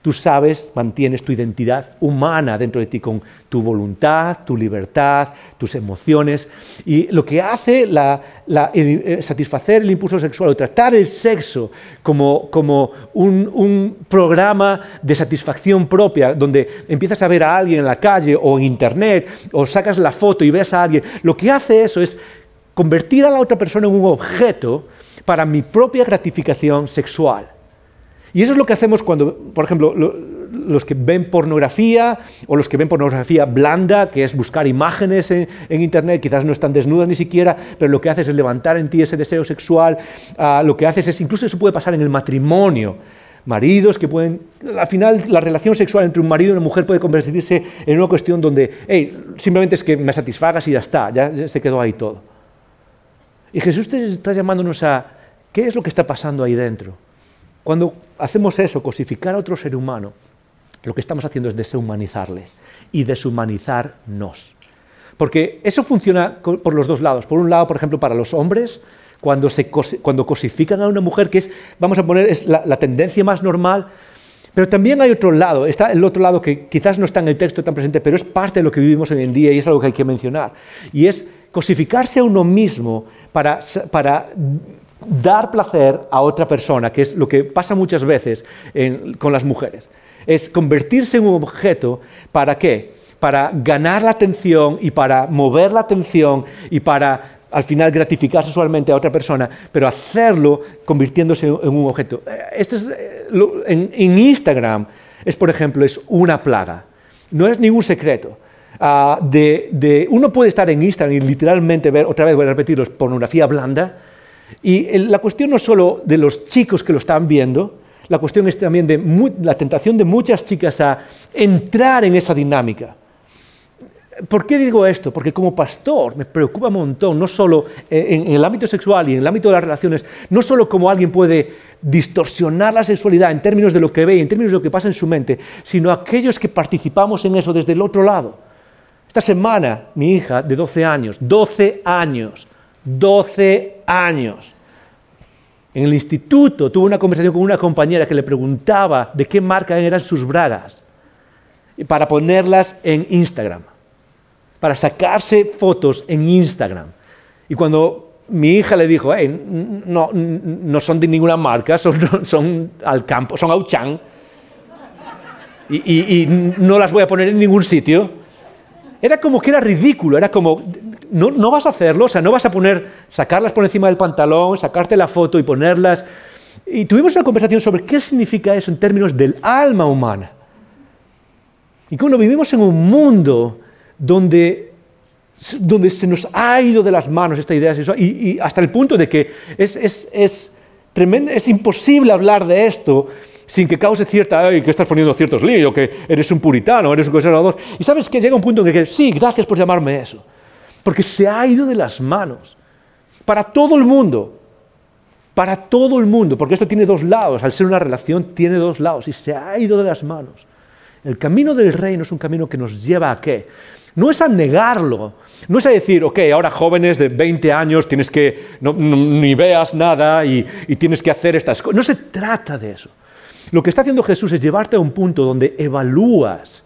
Tú sabes, mantienes tu identidad humana dentro de ti con tu voluntad, tu libertad, tus emociones. Y lo que hace la, la, el, satisfacer el impulso sexual o tratar el sexo como, como un, un programa de satisfacción propia, donde empiezas a ver a alguien en la calle o en internet, o sacas la foto y ves a alguien, lo que hace eso es convertir a la otra persona en un objeto para mi propia gratificación sexual. Y eso es lo que hacemos cuando, por ejemplo, lo, los que ven pornografía o los que ven pornografía blanda, que es buscar imágenes en, en internet, quizás no están desnudas ni siquiera, pero lo que haces es levantar en ti ese deseo sexual, uh, lo que haces es, incluso eso puede pasar en el matrimonio, maridos que pueden, al final la relación sexual entre un marido y una mujer puede convertirse en una cuestión donde, hey, simplemente es que me satisfagas y ya está, ya, ya se quedó ahí todo. Y Jesús te está llamándonos a, ¿qué es lo que está pasando ahí dentro? Cuando hacemos eso, cosificar a otro ser humano, lo que estamos haciendo es deshumanizarle y deshumanizarnos. Porque eso funciona por los dos lados. Por un lado, por ejemplo, para los hombres, cuando, se cosi- cuando cosifican a una mujer, que es, vamos a poner, es la, la tendencia más normal. Pero también hay otro lado, está el otro lado que quizás no está en el texto tan presente, pero es parte de lo que vivimos hoy en día y es algo que hay que mencionar. Y es cosificarse a uno mismo para... para dar placer a otra persona, que es lo que pasa muchas veces en, con las mujeres. Es convertirse en un objeto, ¿para qué? Para ganar la atención y para mover la atención y para, al final, gratificar sexualmente a otra persona, pero hacerlo convirtiéndose en un objeto. Este es, en, en Instagram, es, por ejemplo, es una plaga. No es ningún secreto. Uh, de, de, uno puede estar en Instagram y literalmente ver, otra vez voy a repetirlo, pornografía blanda. Y la cuestión no es solo de los chicos que lo están viendo, la cuestión es también de muy, la tentación de muchas chicas a entrar en esa dinámica. ¿Por qué digo esto? Porque como pastor me preocupa un montón, no solo en, en el ámbito sexual y en el ámbito de las relaciones, no solo cómo alguien puede distorsionar la sexualidad en términos de lo que ve y en términos de lo que pasa en su mente, sino aquellos que participamos en eso desde el otro lado. Esta semana, mi hija de doce años, doce años, doce años. En el instituto tuve una conversación con una compañera que le preguntaba de qué marca eran sus bragas para ponerlas en Instagram, para sacarse fotos en Instagram. Y cuando mi hija le dijo, hey, no, no son de ninguna marca, son, son al campo, son Auchan, y, y, y no las voy a poner en ningún sitio, era como que era ridículo, era como... No, no vas a hacerlo, o sea, no vas a poner, sacarlas por encima del pantalón, sacarte la foto y ponerlas. Y tuvimos una conversación sobre qué significa eso en términos del alma humana. Y cuando vivimos en un mundo donde, donde se nos ha ido de las manos esta idea sexual, y, y hasta el punto de que es, es, es tremendo, es imposible hablar de esto sin que cause cierta, ay, que estás poniendo ciertos líos, que eres un puritano, eres un conservador. Y sabes que llega un punto en el que, sí, gracias por llamarme eso. Porque se ha ido de las manos, para todo el mundo, para todo el mundo, porque esto tiene dos lados, al ser una relación tiene dos lados, y se ha ido de las manos. El camino del reino es un camino que nos lleva a qué? No es a negarlo, no es a decir, ok, ahora jóvenes de veinte años tienes que, no, no, ni veas nada y, y tienes que hacer estas cosas, no se trata de eso. Lo que está haciendo Jesús es llevarte a un punto donde evalúas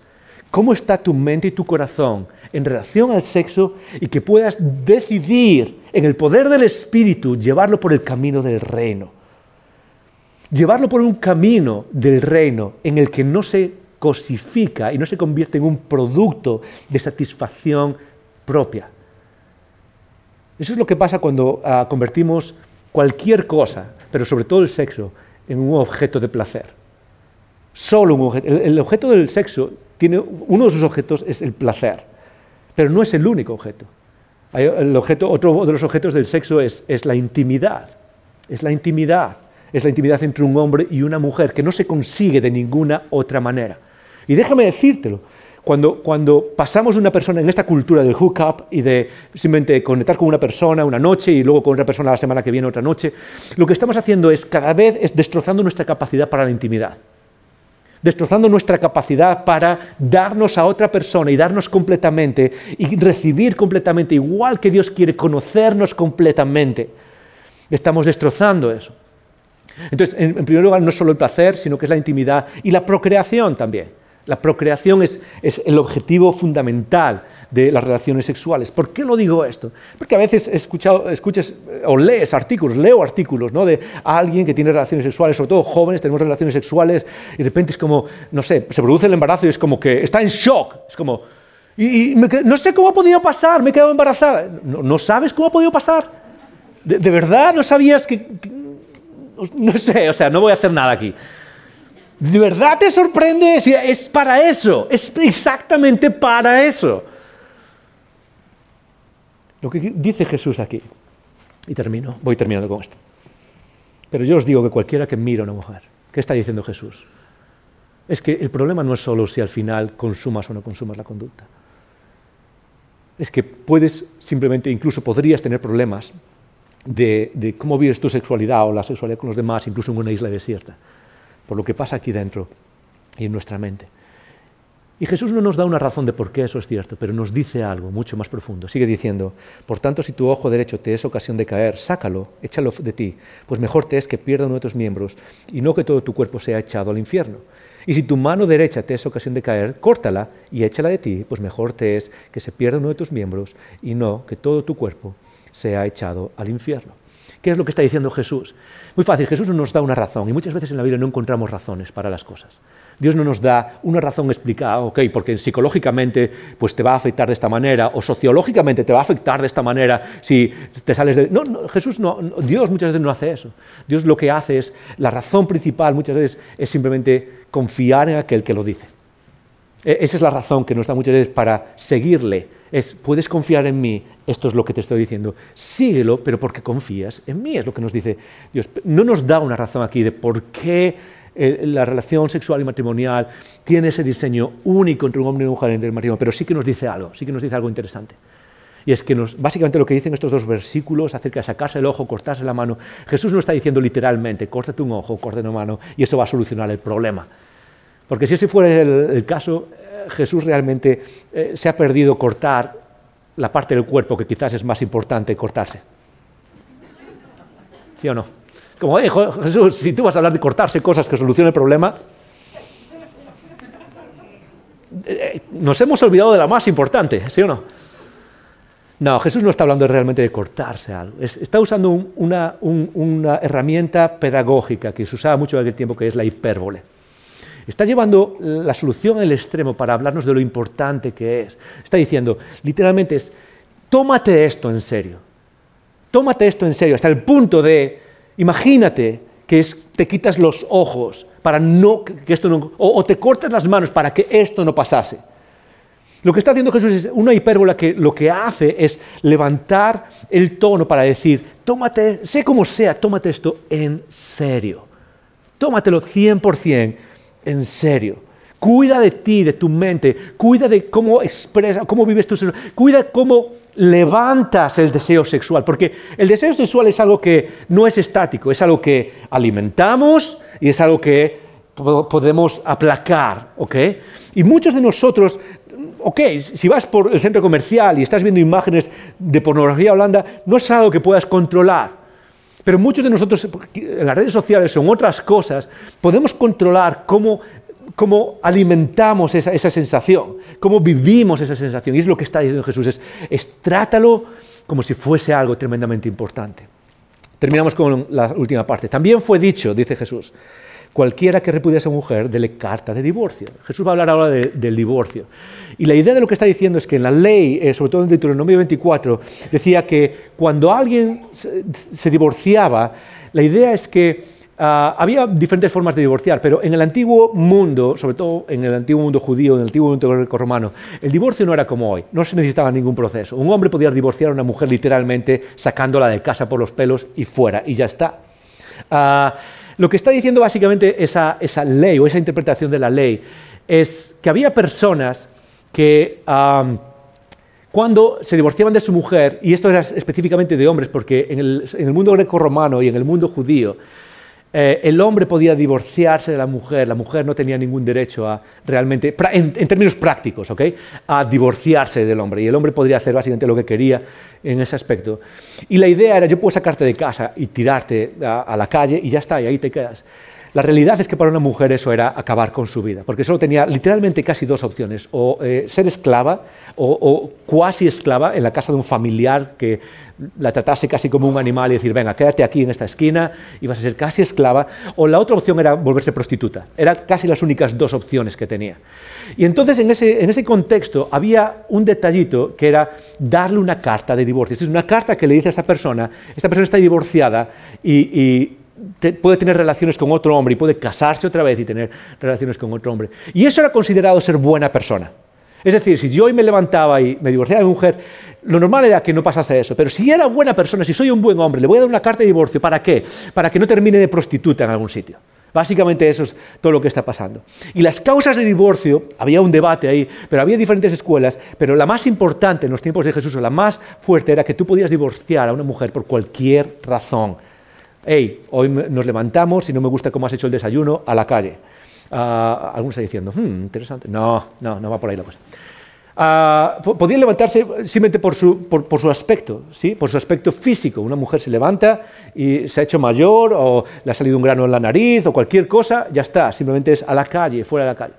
cómo está tu mente y tu corazón en relación al sexo y que puedas decidir en el poder del Espíritu llevarlo por el camino del reino. Llevarlo por un camino del reino en el que no se cosifica y no se convierte en un producto de satisfacción propia. Eso es lo que pasa cuando uh, convertimos cualquier cosa, pero sobre todo el sexo, en un objeto de placer. Solo un objeto. El, el objeto del sexo, tiene, uno de sus objetos es el placer. Pero no es el único objeto. Hay el objeto, otro de los objetos del sexo es, es la intimidad. Es la intimidad. Es la intimidad entre un hombre y una mujer que no se consigue de ninguna otra manera. Y déjame decírtelo. Cuando, cuando pasamos de una persona en esta cultura del hookup y de simplemente conectar con una persona una noche y luego con otra persona la semana que viene otra noche, lo que estamos haciendo es cada vez es destrozando nuestra capacidad para la intimidad. Destrozando nuestra capacidad para darnos a otra persona y darnos completamente y recibir completamente, igual que Dios quiere conocernos completamente. Estamos destrozando eso. Entonces, en, en primer lugar, no es solo el placer, sino que es la intimidad y la procreación también. La procreación es, es el objetivo fundamental de las relaciones sexuales. ¿Por qué lo digo esto? Porque a veces he escuchado, escuchas o lees artículos, leo artículos, ¿no?, de alguien que tiene relaciones sexuales, sobre todo jóvenes, tenemos relaciones sexuales, y de repente es como, no sé, se produce el embarazo y es como que está en shock, es como, y, y me, no sé cómo ha podido pasar, me he quedado embarazada. No, no sabes cómo ha podido pasar. De, de verdad, no sabías que, que, no sé, o sea, no voy a hacer nada aquí. ¿De verdad te sorprende? Es para eso, es exactamente para eso. Lo que dice Jesús aquí, y termino, voy terminando con esto. Pero yo os digo que cualquiera que mira a una mujer, ¿qué está diciendo Jesús? Es que el problema no es solo si al final consumas o no consumas la conducta. Es que puedes simplemente, incluso podrías tener problemas de, de cómo vives tu sexualidad o la sexualidad con los demás, incluso en una isla desierta, por lo que pasa aquí dentro y en nuestra mente. Y Jesús no nos da una razón de por qué eso es cierto, pero nos dice algo mucho más profundo. Sigue diciendo, por tanto, si tu ojo derecho te es ocasión de caer, sácalo, échalo de ti, pues mejor te es que pierda uno de tus miembros y no que todo tu cuerpo sea echado al infierno. Y si tu mano derecha te es ocasión de caer, córtala y échala de ti, pues mejor te es que se pierda uno de tus miembros y no que todo tu cuerpo sea echado al infierno. ¿Qué es lo que está diciendo Jesús? Muy fácil, Jesús no nos da una razón, y muchas veces en la Biblia no encontramos razones para las cosas. Dios no nos da una razón explicada, ok, porque psicológicamente pues te va a afectar de esta manera, o sociológicamente te va a afectar de esta manera si te sales de... No, no Jesús no, no, Dios muchas veces no hace eso. Dios lo que hace es, la razón principal muchas veces es simplemente confiar en aquel que lo dice. E- esa es la razón que nos da muchas veces para seguirle. Es, puedes confiar en mí, esto es lo que te estoy diciendo, síguelo, pero porque confías en mí, es lo que nos dice Dios. No nos da una razón aquí de por qué la relación sexual y matrimonial tiene ese diseño único entre un hombre y una mujer en el matrimonio, pero sí que nos dice algo, sí que nos dice algo interesante. Y es que nos, básicamente lo que dicen estos dos versículos acerca de sacarse el ojo, cortarse la mano, Jesús no está diciendo literalmente, córtate un ojo, córtate una mano, y eso va a solucionar el problema. Porque si ese fuera el, el caso, Jesús realmente eh, se ha perdido cortar la parte del cuerpo que quizás es más importante cortarse. ¿Sí o no? Como, hey, Jesús, si tú vas a hablar de cortarse cosas que solucionen el problema, eh, nos hemos olvidado de la más importante, ¿sí o no? No, Jesús no está hablando realmente de cortarse algo. Es, está usando un, una, un, una herramienta pedagógica que se usaba mucho en aquel tiempo, que es la hipérbole. Está llevando la solución al extremo para hablarnos de lo importante que es. Está diciendo, literalmente es, tómate esto en serio. Tómate esto en serio, hasta el punto de... Imagínate que es, te quitas los ojos para no, que esto no, o, o te cortas las manos para que esto no pasase. Lo que está haciendo Jesús es una hipérbola que lo que hace es levantar el tono para decir, tómate, sé como sea, tómate esto en serio. Tómatelo cien por ciento en serio. Cuida de ti, de tu mente, cuida de cómo expresas, cómo vives tu sexualidad, cuida cómo levantas el deseo sexual, porque el deseo sexual es algo que no es estático, es algo que alimentamos y es algo que po- podemos aplacar, ¿ok? Y muchos de nosotros, ok, si vas por el centro comercial y estás viendo imágenes de pornografía blanda, no es algo que puedas controlar. Pero muchos de nosotros, en las redes sociales o en otras cosas, podemos controlar cómo... cómo alimentamos esa, esa sensación, cómo vivimos esa sensación. Y es lo que está diciendo Jesús, es, es trátalo como si fuese algo tremendamente importante. Terminamos con la última parte. También fue dicho, dice Jesús, cualquiera que repudie a esa mujer, dele carta de divorcio. Jesús va a hablar ahora de, del divorcio. Y la idea de lo que está diciendo es que en la ley, eh, sobre todo en Deuteronomio veinticuatro, decía que cuando alguien se, se divorciaba, la idea es que Uh, había diferentes formas de divorciar, pero en el antiguo mundo, sobre todo en el antiguo mundo judío, en el antiguo mundo greco-romano, el divorcio no era como hoy, no se necesitaba ningún proceso. Un hombre podía divorciar a una mujer literalmente sacándola de casa por los pelos y fuera, y ya está. Uh, lo que está diciendo básicamente esa, esa ley o esa interpretación de la ley es que había personas que... Um, cuando se divorciaban de su mujer, y esto era específicamente de hombres, porque en el, en el mundo greco-romano y en el mundo judío, Eh, el hombre podía divorciarse de la mujer, la mujer no tenía ningún derecho a realmente, pra, en, en términos prácticos, ¿okay?, a divorciarse del hombre, y el hombre podría hacer básicamente lo que quería en ese aspecto. Y la idea era: yo puedo sacarte de casa y tirarte a, a la calle y ya está, y ahí te quedas. La realidad es que para una mujer eso era acabar con su vida, porque solo tenía literalmente casi dos opciones: o eh, ser esclava o, o cuasi esclava en la casa de un familiar que la tratase casi como un animal y decir: venga, quédate aquí en esta esquina y vas a ser casi esclava, o la otra opción era volverse prostituta. Eran casi las únicas dos opciones que tenía. Y entonces en ese, en ese contexto había un detallito que era darle una carta de divorcio. Es una carta que le dice a esta persona: esta persona está divorciada y... y Te, puede tener relaciones con otro hombre y puede casarse otra vez y tener relaciones con otro hombre. Y eso era considerado ser buena persona. Es decir, si yo hoy me levantaba y me divorciaba de mi mujer, lo normal era que no pasase eso. Pero si era buena persona, si soy un buen hombre, le voy a dar una carta de divorcio. ¿Para qué? Para que no termine de prostituta en algún sitio. Básicamente eso es todo lo que está pasando. Y las causas de divorcio, había un debate ahí, pero había diferentes escuelas, pero la más importante en los tiempos de Jesús, o la más fuerte, era que tú podías divorciar a una mujer por cualquier razón. Hey, hoy nos levantamos y no me gusta cómo has hecho el desayuno, a la calle. Uh, algunos están diciendo, hmm, interesante. No, no, no va por ahí la cosa. Uh, podían levantarse simplemente por su, por, por su aspecto, ¿sí?, por su aspecto físico. Una mujer se levanta y se ha hecho mayor, o le ha salido un grano en la nariz, o cualquier cosa, ya está. Simplemente es a la calle, fuera de la calle.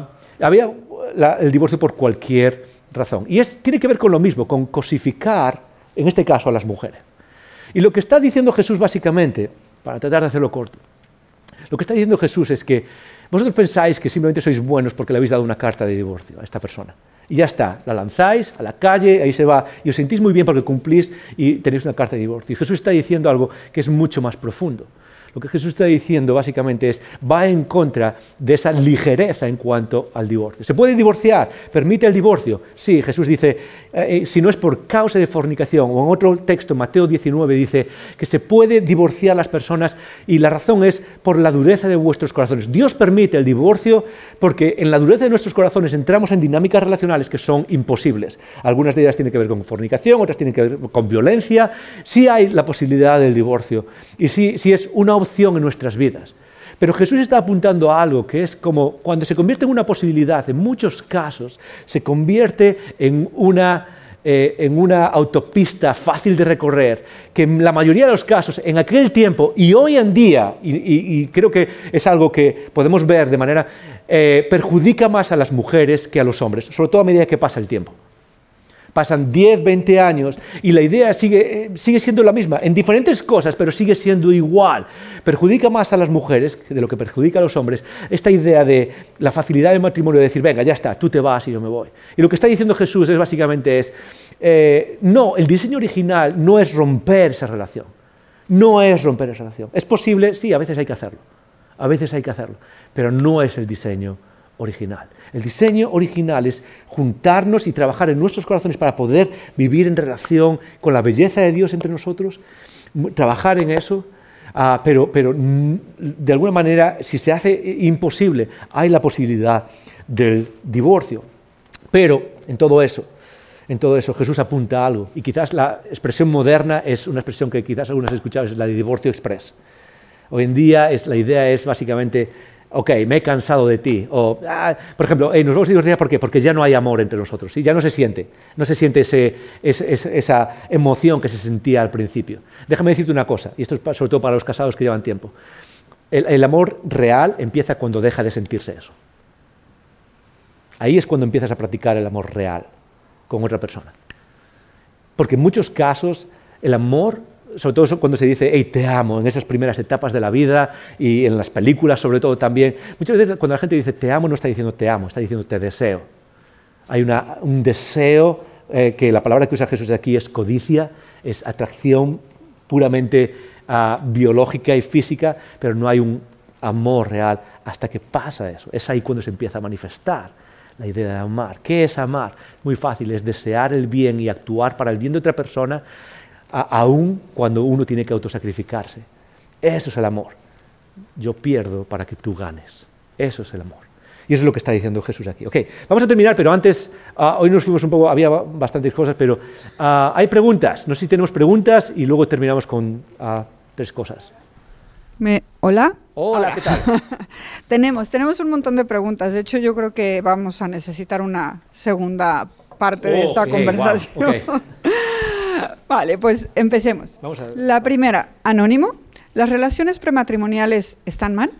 Uh, había la, el divorcio por cualquier razón. Y es, tiene que ver con lo mismo, con cosificar, en este caso, a las mujeres. Y lo que está diciendo Jesús básicamente, para tratar de hacerlo corto, lo que está diciendo Jesús es que vosotros pensáis que simplemente sois buenos porque le habéis dado una carta de divorcio a esta persona. Y ya está, la lanzáis a la calle, ahí se va, y os sentís muy bien porque cumplís y tenéis una carta de divorcio. Y Jesús está diciendo algo que es mucho más profundo. Lo que Jesús está diciendo básicamente es, va en contra de esa ligereza en cuanto al divorcio. ¿Se puede divorciar? ¿Permite el divorcio? Sí, Jesús dice, eh, si no es por causa de fornicación, o en otro texto, Mateo diecinueve, dice que se puede divorciar las personas, y la razón es por la dureza de vuestros corazones. Dios permite el divorcio porque en la dureza de nuestros corazones entramos en dinámicas relacionales que son imposibles. Algunas de ellas tienen que ver con fornicación, otras tienen que ver con violencia. Sí hay la posibilidad del divorcio, y sí, sí es una opción en nuestras vidas. Pero Jesús está apuntando a algo que es como cuando se convierte en una posibilidad, en muchos casos se convierte en una, eh, en una autopista fácil de recorrer, que en la mayoría de los casos, en aquel tiempo y hoy en día, y, y, y creo que es algo que podemos ver de manera, eh, perjudica más a las mujeres que a los hombres, sobre todo a medida que pasa el tiempo. Pasan diez, veinte años y la idea sigue, sigue siendo la misma, en diferentes cosas, pero sigue siendo igual. Perjudica más a las mujeres de lo que perjudica a los hombres esta idea de la facilidad del matrimonio, de decir, venga, ya está, tú te vas y yo me voy. Y lo que está diciendo Jesús es básicamente es, eh, no, el diseño original no es romper esa relación, no es romper esa relación. Es posible, sí, a veces hay que hacerlo, a veces hay que hacerlo, pero no es el diseño original. El diseño original es juntarnos y trabajar en nuestros corazones para poder vivir en relación con la belleza de Dios entre nosotros, trabajar en eso, uh, pero, pero de alguna manera, si se hace imposible, hay la posibilidad del divorcio. Pero en todo eso, en todo eso Jesús apunta a algo, y quizás la expresión moderna es una expresión que quizás algunas escuchabas, es la de divorcio express. Hoy en día es, la idea es básicamente... ok, me he cansado de ti, o, ah, por ejemplo, hey, nos vamos a divorciar, ¿por qué? Porque ya no hay amor entre nosotros, ¿sí? Ya no se siente, no se siente ese, ese, esa emoción que se sentía al principio. Déjame decirte una cosa, y esto es sobre todo para los casados que llevan tiempo, el, el amor real empieza cuando deja de sentirse eso. Ahí es cuando empiezas a practicar el amor real con otra persona. Porque en muchos casos el amor, sobre todo cuando se dice, hey, te amo, en esas primeras etapas de la vida y en las películas sobre todo también. Muchas veces cuando la gente dice te amo, no está diciendo te amo, está diciendo te deseo. Hay una, un deseo, eh, que la palabra que usa Jesús aquí es codicia, es atracción puramente uh, biológica y física, pero no hay un amor real hasta que pasa eso. Es ahí cuando se empieza a manifestar la idea de amar. ¿Qué es amar? Muy fácil, es desear el bien y actuar para el bien de otra persona, aún cuando uno tiene que autosacrificarse. Eso es el amor. Yo pierdo para que tú ganes. Eso es el amor. Y eso es lo que está diciendo Jesús aquí. Okay, vamos a terminar, pero antes, uh, hoy nos fuimos un poco, había bastantes cosas, pero uh, hay preguntas. No sé si tenemos preguntas y luego terminamos con uh, tres cosas. Me, ¿Hola? Hola, hola, ¿qué tal? tenemos, tenemos un montón de preguntas. De hecho, yo creo que vamos a necesitar una segunda parte oh, de esta okay, conversación. Wow, okay. Vale, pues empecemos. Vamos a ver. La primera, Anónimo. ¿Las relaciones prematrimoniales están mal?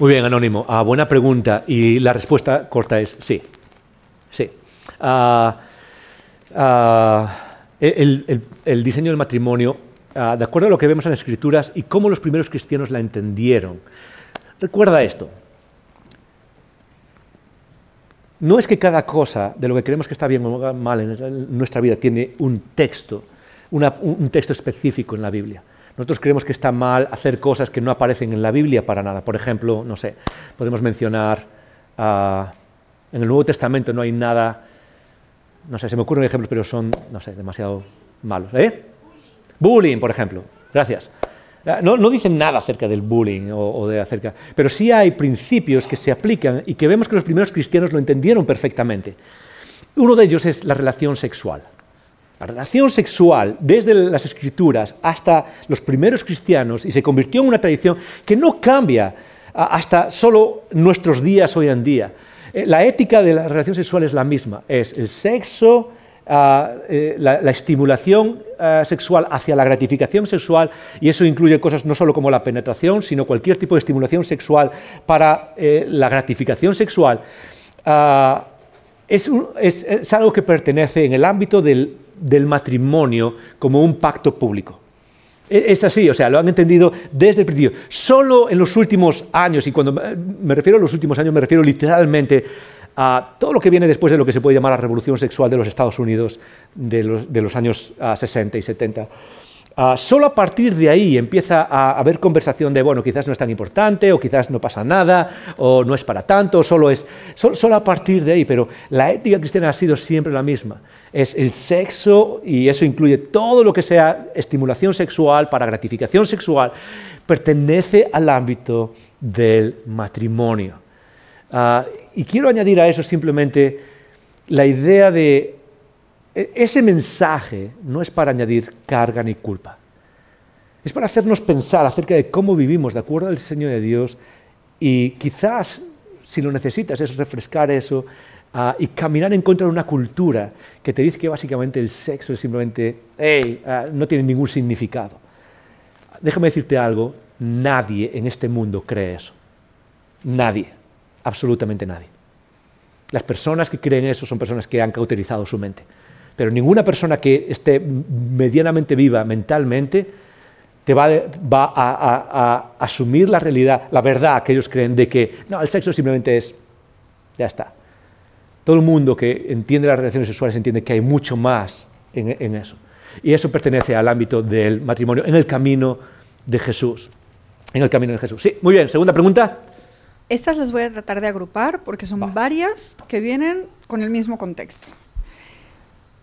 Muy bien, Anónimo. Ah, buena pregunta. Y la respuesta corta es sí. Sí. Ah, ah, el, el, el diseño del matrimonio... Uh, de acuerdo a lo que vemos en las Escrituras y cómo los primeros cristianos la entendieron. Recuerda esto. No es que cada cosa de lo que creemos que está bien o mal en nuestra vida tiene un texto, una, un texto específico en la Biblia. Nosotros creemos que está mal hacer cosas que no aparecen en la Biblia para nada. Por ejemplo, no sé, podemos mencionar, uh, en el Nuevo Testamento no hay nada, no sé, se me ocurren ejemplos, pero son, no sé, demasiado malos, ¿eh? Bullying, por ejemplo. Gracias. No, no dicen nada acerca del bullying o, o de acerca... Pero sí hay principios que se aplican y que vemos que los primeros cristianos lo entendieron perfectamente. Uno de ellos es la relación sexual. La relación sexual, desde las Escrituras hasta los primeros cristianos, y se convirtió en una tradición que no cambia hasta solo nuestros días hoy en día. La ética de la relación sexual es la misma. Es el sexo... Uh, eh, la, la estimulación uh, sexual hacia la gratificación sexual, y eso incluye cosas no solo como la penetración, sino cualquier tipo de estimulación sexual para eh, la gratificación sexual, uh, es, un, es, es algo que pertenece en el ámbito del, del matrimonio como un pacto público. Es así, o sea, lo han entendido desde el principio. Solo en los últimos años, y cuando me refiero a los últimos años me refiero literalmente a todo lo que viene después de lo que se puede llamar la revolución sexual de los Estados Unidos de los, de los años uh, sesenta y setenta. Uh, solo a partir de ahí empieza a haber conversación de, bueno, quizás no es tan importante, o quizás no pasa nada, o no es para tanto, solo es... Solo, solo a partir de ahí, pero la ética cristiana ha sido siempre la misma. Es el sexo, y eso incluye todo lo que sea estimulación sexual para gratificación sexual, pertenece al ámbito del matrimonio. Uh, y quiero añadir a eso simplemente la idea de... Ese mensaje no es para añadir carga ni culpa. Es para hacernos pensar acerca de cómo vivimos de acuerdo al diseño de Dios, y quizás, si lo necesitas, es refrescar eso uh, y caminar en contra de una cultura que te dice que básicamente el sexo es simplemente, hey, uh, no tiene ningún significado. Déjame decirte algo, nadie en este mundo cree eso. Nadie, absolutamente nadie. Las personas que creen eso son personas que han cauterizado su mente. Pero ninguna persona que esté medianamente viva mentalmente te va, va a, a, a asumir la realidad, la verdad que ellos creen de que no, el sexo simplemente es, ya está. Todo el mundo que entiende las relaciones sexuales entiende que hay mucho más en, en eso. Y eso pertenece al ámbito del matrimonio, en el camino de Jesús. En el camino de Jesús. Sí, muy bien, segunda pregunta. Estas las voy a tratar de agrupar porque son va. varias que vienen con el mismo contexto.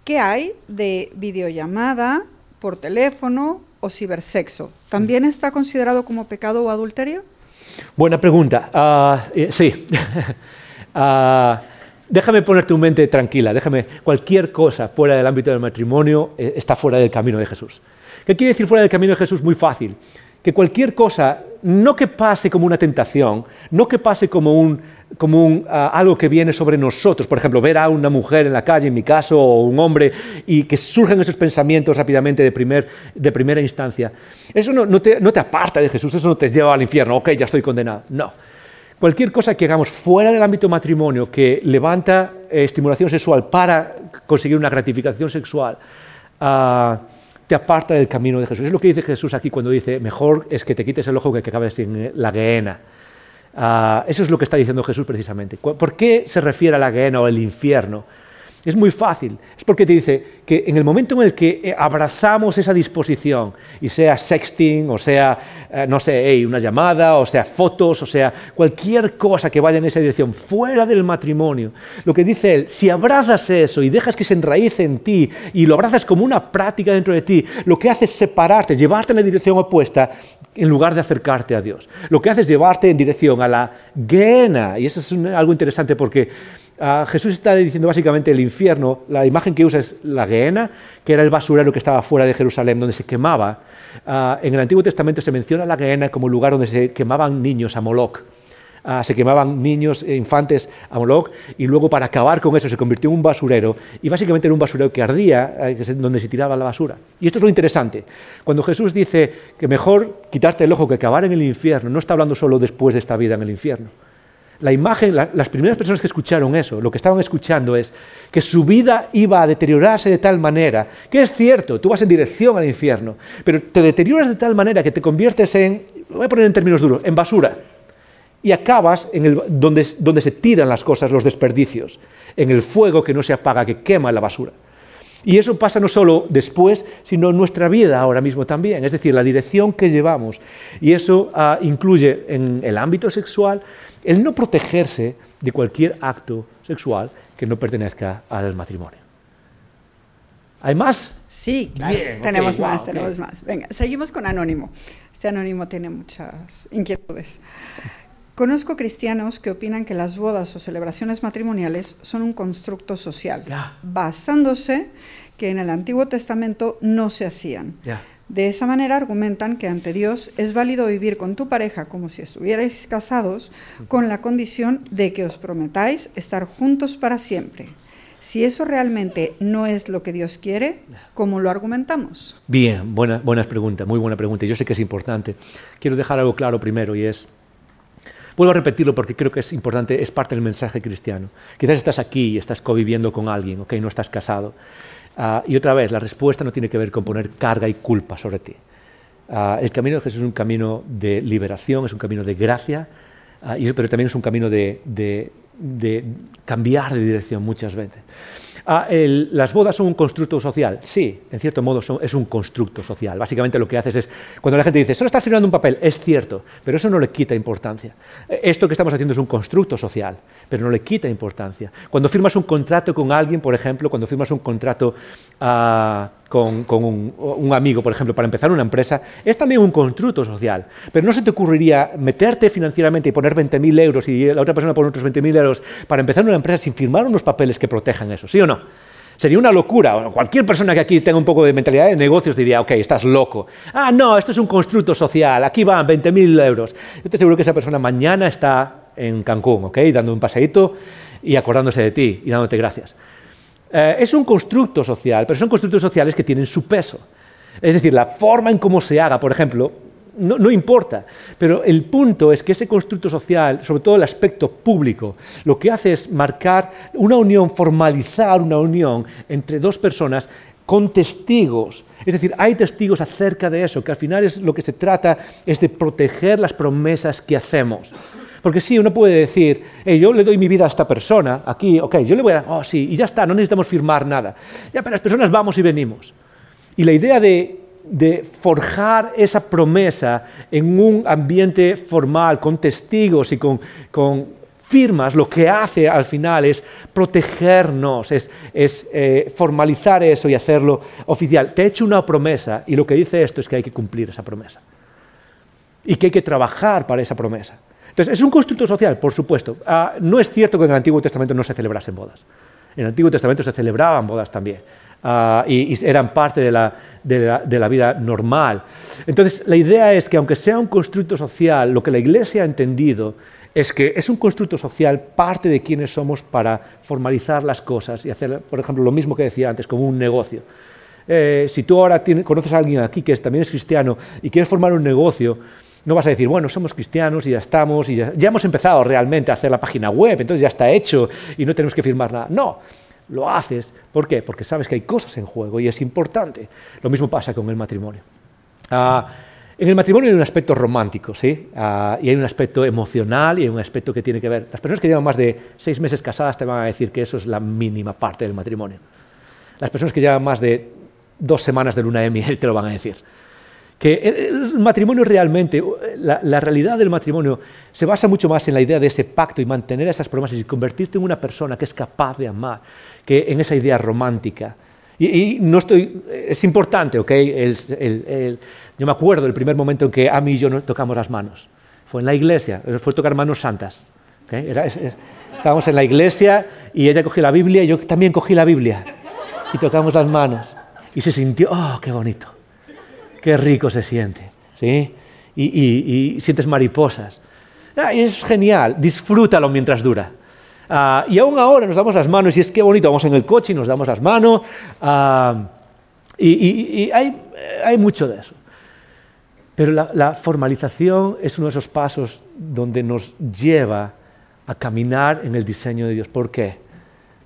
¿Qué hay de videollamada, por teléfono o cibersexo? ¿También está considerado como pecado o adulterio? Buena pregunta. Uh, eh, sí. uh, déjame poner tu mente tranquila. Déjame. Cualquier cosa fuera del ámbito del matrimonio eh, está fuera del camino de Jesús. ¿Qué quiere decir fuera del camino de Jesús? Muy fácil. Que cualquier cosa, no que pase como una tentación, no que pase como un... como un, uh, algo que viene sobre nosotros, por ejemplo, ver a una mujer en la calle, en mi caso, o un hombre, y que surgen esos pensamientos rápidamente de, primer, de primera instancia. Eso no, no, te, no te aparta de Jesús, eso no te lleva al infierno, ok, ya estoy condenado. No. Cualquier cosa que hagamos fuera del ámbito matrimonio que levanta eh, estimulación sexual para conseguir una gratificación sexual, uh, te aparta del camino de Jesús. Es lo que dice Jesús aquí cuando dice, mejor es que te quites el ojo que que acabes en la gehenna. Uh, eso es lo que está diciendo Jesús precisamente. ¿Por qué se refiere a la gehenna o al infierno? Es muy fácil. Es porque te dice que en el momento en el que abrazamos esa disposición, y sea sexting, o sea, eh, no sé, hey, una llamada, o sea, fotos, o sea, cualquier cosa que vaya en esa dirección, fuera del matrimonio, lo que dice él, si abrazas eso y dejas que se enraice en ti, y lo abrazas como una práctica dentro de ti, lo que hace es separarte, llevarte en la dirección opuesta, en lugar de acercarte a Dios. Lo que hace es llevarte en dirección a la gehenna, y eso es un, algo interesante porque Uh, Jesús está diciendo básicamente el infierno. La imagen que usa es la Gehenna, que era el basurero que estaba fuera de Jerusalén, donde se quemaba. Uh, en el Antiguo Testamento se menciona la Gehenna como el lugar donde se quemaban niños a Moloc. Uh, se quemaban niños, eh, infantes a Moloc, y luego para acabar con eso se convirtió en un basurero, y básicamente era un basurero que ardía, eh, donde se tiraba la basura. Y esto es lo interesante. Cuando Jesús dice que mejor quitarte el ojo que acabar en el infierno, no está hablando solo después de esta vida en el infierno. La imagen, la, las primeras personas que escucharon eso, lo que estaban escuchando es que su vida iba a deteriorarse de tal manera, que es cierto, tú vas en dirección al infierno, pero te deterioras de tal manera que te conviertes en, lo voy a poner en términos duros, en basura, y acabas en el, donde, donde se tiran las cosas, los desperdicios, en el fuego que no se apaga, que quema la basura. Y eso pasa no solo después, sino en nuestra vida ahora mismo también, es decir, la dirección que llevamos. Y eso uh, incluye en el ámbito sexual el no protegerse de cualquier acto sexual que no pertenezca al matrimonio. ¿Hay más? Sí, claro. Bien, tenemos okay, más, wow, tenemos okay. más. Venga, seguimos con Anónimo. Este Anónimo tiene muchas inquietudes. Conozco cristianos que opinan que las bodas o celebraciones matrimoniales son un constructo social, yeah. basándose que en el Antiguo Testamento no se hacían. Yeah. De esa manera argumentan que ante Dios es válido vivir con tu pareja como si estuvierais casados, con la condición de que os prometáis estar juntos para siempre. Si eso realmente no es lo que Dios quiere, ¿cómo lo argumentamos? Bien, buena, buenas preguntas, muy buena pregunta. Yo sé que es importante. Quiero dejar algo claro primero y es... Vuelvo a repetirlo porque creo que es importante, es parte del mensaje cristiano. Quizás estás aquí y estás conviviendo con alguien, ¿ok? No estás casado. Uh, y otra vez, la respuesta no tiene que ver con poner carga y culpa sobre ti. Uh, el camino de Jesús es un camino de liberación, es un camino de gracia, uh, y, pero también es un camino de, de, de cambiar de dirección muchas veces. Ah, el, las bodas son un constructo social. Sí, en cierto modo son, es un constructo social. Básicamente lo que haces es, cuando la gente dice, solo estás firmando un papel, es cierto, pero eso no le quita importancia. Esto que estamos haciendo es un constructo social, pero no le quita importancia. Cuando firmas un contrato con alguien, por ejemplo, cuando firmas un contrato uh, con, con un, un amigo, por ejemplo, para empezar una empresa, es también un constructo social. Pero no se te ocurriría meterte financieramente y poner veinte mil euros y la otra persona pone otros veinte mil euros para empezar una empresa sin firmar unos papeles que protejan eso, ¿sí o no? Sería una locura. Cualquier persona que aquí tenga un poco de mentalidad de negocios diría, ok, estás loco. Ah, no, esto es un constructo social, aquí van veinte mil euros. Yo te aseguro que esa persona mañana está en Cancún, ok, dando un paseíto y acordándose de ti y dándote gracias. Eh, es un constructo social, pero son constructos sociales que tienen su peso. Es decir, la forma en cómo se haga, por ejemplo, no, no importa. Pero el punto es que ese constructo social, sobre todo el aspecto público, lo que hace es marcar una unión, formalizar una unión entre dos personas con testigos. Es decir, hay testigos acerca de eso, que al final es lo que se trata es de proteger las promesas que hacemos. Porque sí, uno puede decir, hey, yo le doy mi vida a esta persona, aquí, ok, yo le voy a dar, oh sí, y ya está, no necesitamos firmar nada. Ya, pero las personas vamos y venimos. Y la idea de... de forjar esa promesa en un ambiente formal, con testigos y con, con firmas, lo que hace al final es protegernos, es, es eh, formalizar eso y hacerlo oficial. Te he hecho una promesa y lo que dice esto es que hay que cumplir esa promesa y que hay que trabajar para esa promesa. Entonces, es un constructo social, por supuesto. Ah, no es cierto que en el Antiguo Testamento no se celebrasen bodas. En el Antiguo Testamento se celebraban bodas también. Uh, y, y eran parte de la, de, la, de la vida normal. Entonces, la idea es que aunque sea un constructo social, lo que la Iglesia ha entendido es que es un constructo social parte de quienes somos para formalizar las cosas y hacer, por ejemplo, lo mismo que decía antes, como un negocio. Eh, si tú ahora tienes, conoces a alguien aquí que es, también es cristiano y quieres formar un negocio, no vas a decir, bueno, somos cristianos y ya estamos, y ya, ya hemos empezado realmente a hacer la página web, entonces ya está hecho y no tenemos que firmar nada. No. Lo haces, ¿por qué? Porque sabes que hay cosas en juego y es importante. Lo mismo pasa con el matrimonio. Ah, en el matrimonio hay un aspecto romántico, ¿sí? Ah, y hay un aspecto emocional y hay un aspecto que tiene que ver... Las personas que llevan más de seis meses casadas te van a decir que eso es la mínima parte del matrimonio. Las personas que llevan más de dos semanas de luna de miel te lo van a decir. Que el matrimonio realmente, la, la realidad del matrimonio se basa mucho más en la idea de ese pacto y mantener esas promesas y convertirte en una persona que es capaz de amar, que en esa idea romántica. Y, y no estoy, es importante, ¿ok? El, el, el, yo me acuerdo el primer momento en que Ami y yo nos tocamos las manos. Fue en la iglesia, fue tocar manos santas. ¿Okay? Era, es, es, estábamos en la iglesia y ella cogió la Biblia y yo también cogí la Biblia. Y tocamos las manos. Y se sintió, ¡oh, qué bonito! ¡Qué rico se siente! ¿Sí? Y, y, y sientes mariposas. Ah, es genial, disfrútalo mientras dura. Ah, y aún ahora nos damos las manos y es que bonito, vamos en el coche y nos damos las manos. Ah, y y, y hay, hay mucho de eso. Pero la, la formalización es uno de esos pasos donde nos lleva a caminar en el diseño de Dios. ¿Por qué?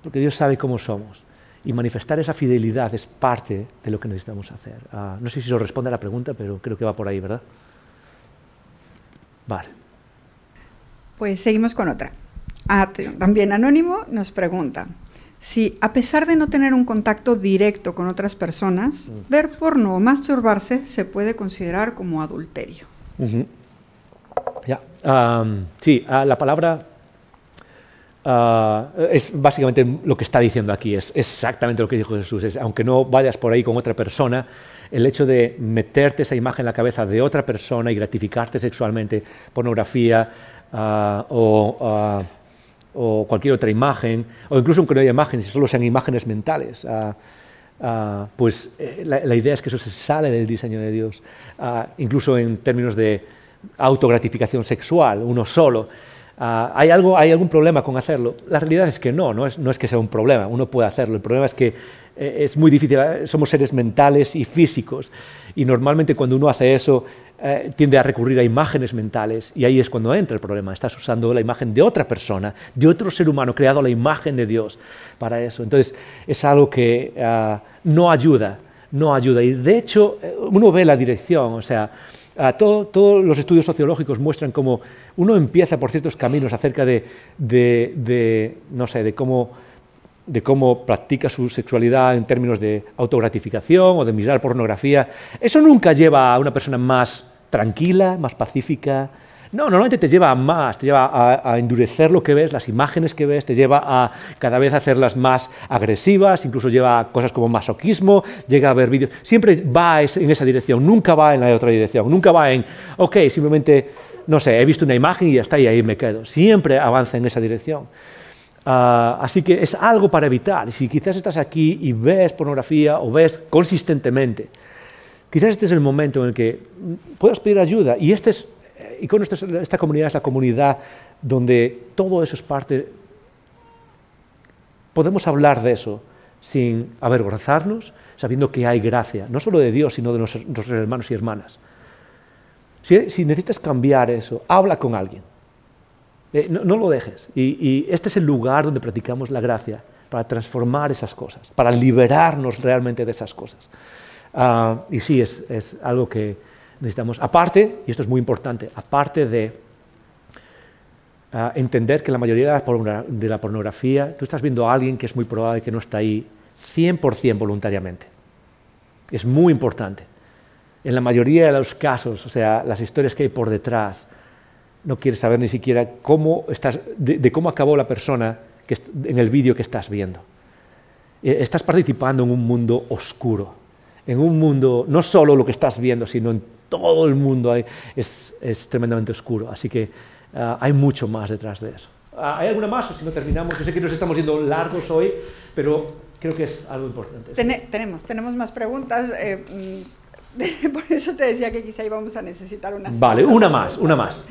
Porque Dios sabe cómo somos. Y manifestar esa fidelidad es parte de lo que necesitamos hacer. Ah, no sé si eso responde a la pregunta, pero creo que va por ahí, ¿verdad? Vale. Pues seguimos con otra. Ah, también Anónimo nos pregunta si, a pesar de no tener un contacto directo con otras personas, mm. ver porno o masturbarse se puede considerar como adulterio. Uh-huh. Ya. Um, sí, uh, la palabra... Uh, es básicamente lo que está diciendo aquí, es exactamente lo que dijo Jesús, es, aunque no vayas por ahí con otra persona, el hecho de meterte esa imagen en la cabeza de otra persona y gratificarte sexualmente, pornografía uh, o, uh, o cualquier otra imagen, o incluso aunque no haya imágenes, solo sean imágenes mentales, uh, uh, pues la, la idea es que eso se sale del diseño de Dios, uh, incluso en términos de autogratificación sexual, uno solo. Uh, ¿hay algo, ¿Hay algún problema con hacerlo? La realidad es que no, no es, no es que sea un problema, uno puede hacerlo. El problema es que eh, es muy difícil, somos seres mentales y físicos, y normalmente cuando uno hace eso eh, tiende a recurrir a imágenes mentales, y ahí es cuando entra el problema. Estás usando la imagen de otra persona, de otro ser humano, creado a la imagen de Dios para eso. Entonces es algo que uh, no ayuda, no ayuda. Y de hecho uno ve la dirección, o sea... Uh, todo, todos los estudios sociológicos muestran cómo uno empieza por ciertos caminos acerca de, de, de, no sé, de cómo, de cómo practica su sexualidad en términos de autogratificación o de mirar pornografía. Eso nunca lleva a una persona más tranquila, más pacífica. No, normalmente te lleva a más, te lleva a, a endurecer lo que ves, las imágenes que ves, te lleva a cada vez hacerlas más agresivas, incluso lleva a cosas como masoquismo, llega a ver vídeos, siempre va en esa dirección, nunca va en la otra dirección, nunca va en, ok, simplemente, no sé, he visto una imagen y ya está, y ahí me quedo, siempre avanza en esa dirección. Uh, así que es algo para evitar, si quizás estás aquí y ves pornografía o ves consistentemente, quizás este es el momento en el que puedas pedir ayuda, y este es... Y con esta, esta comunidad es la comunidad donde todo eso es parte. Podemos hablar de eso sin avergonzarnos, sabiendo que hay gracia, no solo de Dios, sino de nuestros, nuestros hermanos y hermanas. Si, si necesitas cambiar eso, habla con alguien. Eh, no, no lo dejes. Y, y este es el lugar donde practicamos la gracia, para transformar esas cosas, para liberarnos realmente de esas cosas. Uh, y sí, es, es algo que... necesitamos, aparte, y esto es muy importante, aparte de uh, entender que la mayoría de la pornografía, tú estás viendo a alguien que es muy probable que no está ahí cien por ciento voluntariamente. Es muy importante. En la mayoría de los casos, o sea, las historias que hay por detrás, no quieres saber ni siquiera cómo estás, de, de cómo acabó la persona que en el vídeo que estás viendo. Estás participando en un mundo oscuro, en un mundo, no solo lo que estás viendo, sino en todo el mundo hay, es, es tremendamente oscuro, así que uh, hay mucho más detrás de eso. Uh, ¿Hay alguna más? O si no terminamos, yo sé que nos estamos yendo largos hoy, pero creo que es algo importante. Ten- tenemos, tenemos más preguntas, eh, por eso te decía que quizá íbamos a necesitar unas. Vale, una más, una más.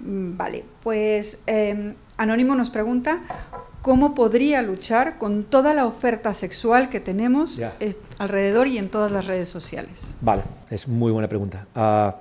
Vale, pues eh, Anónimo nos pregunta, ¿cómo podría luchar con toda la oferta sexual que tenemos yeah. eh, alrededor y en todas las redes sociales? Vale, es muy buena pregunta. Uh,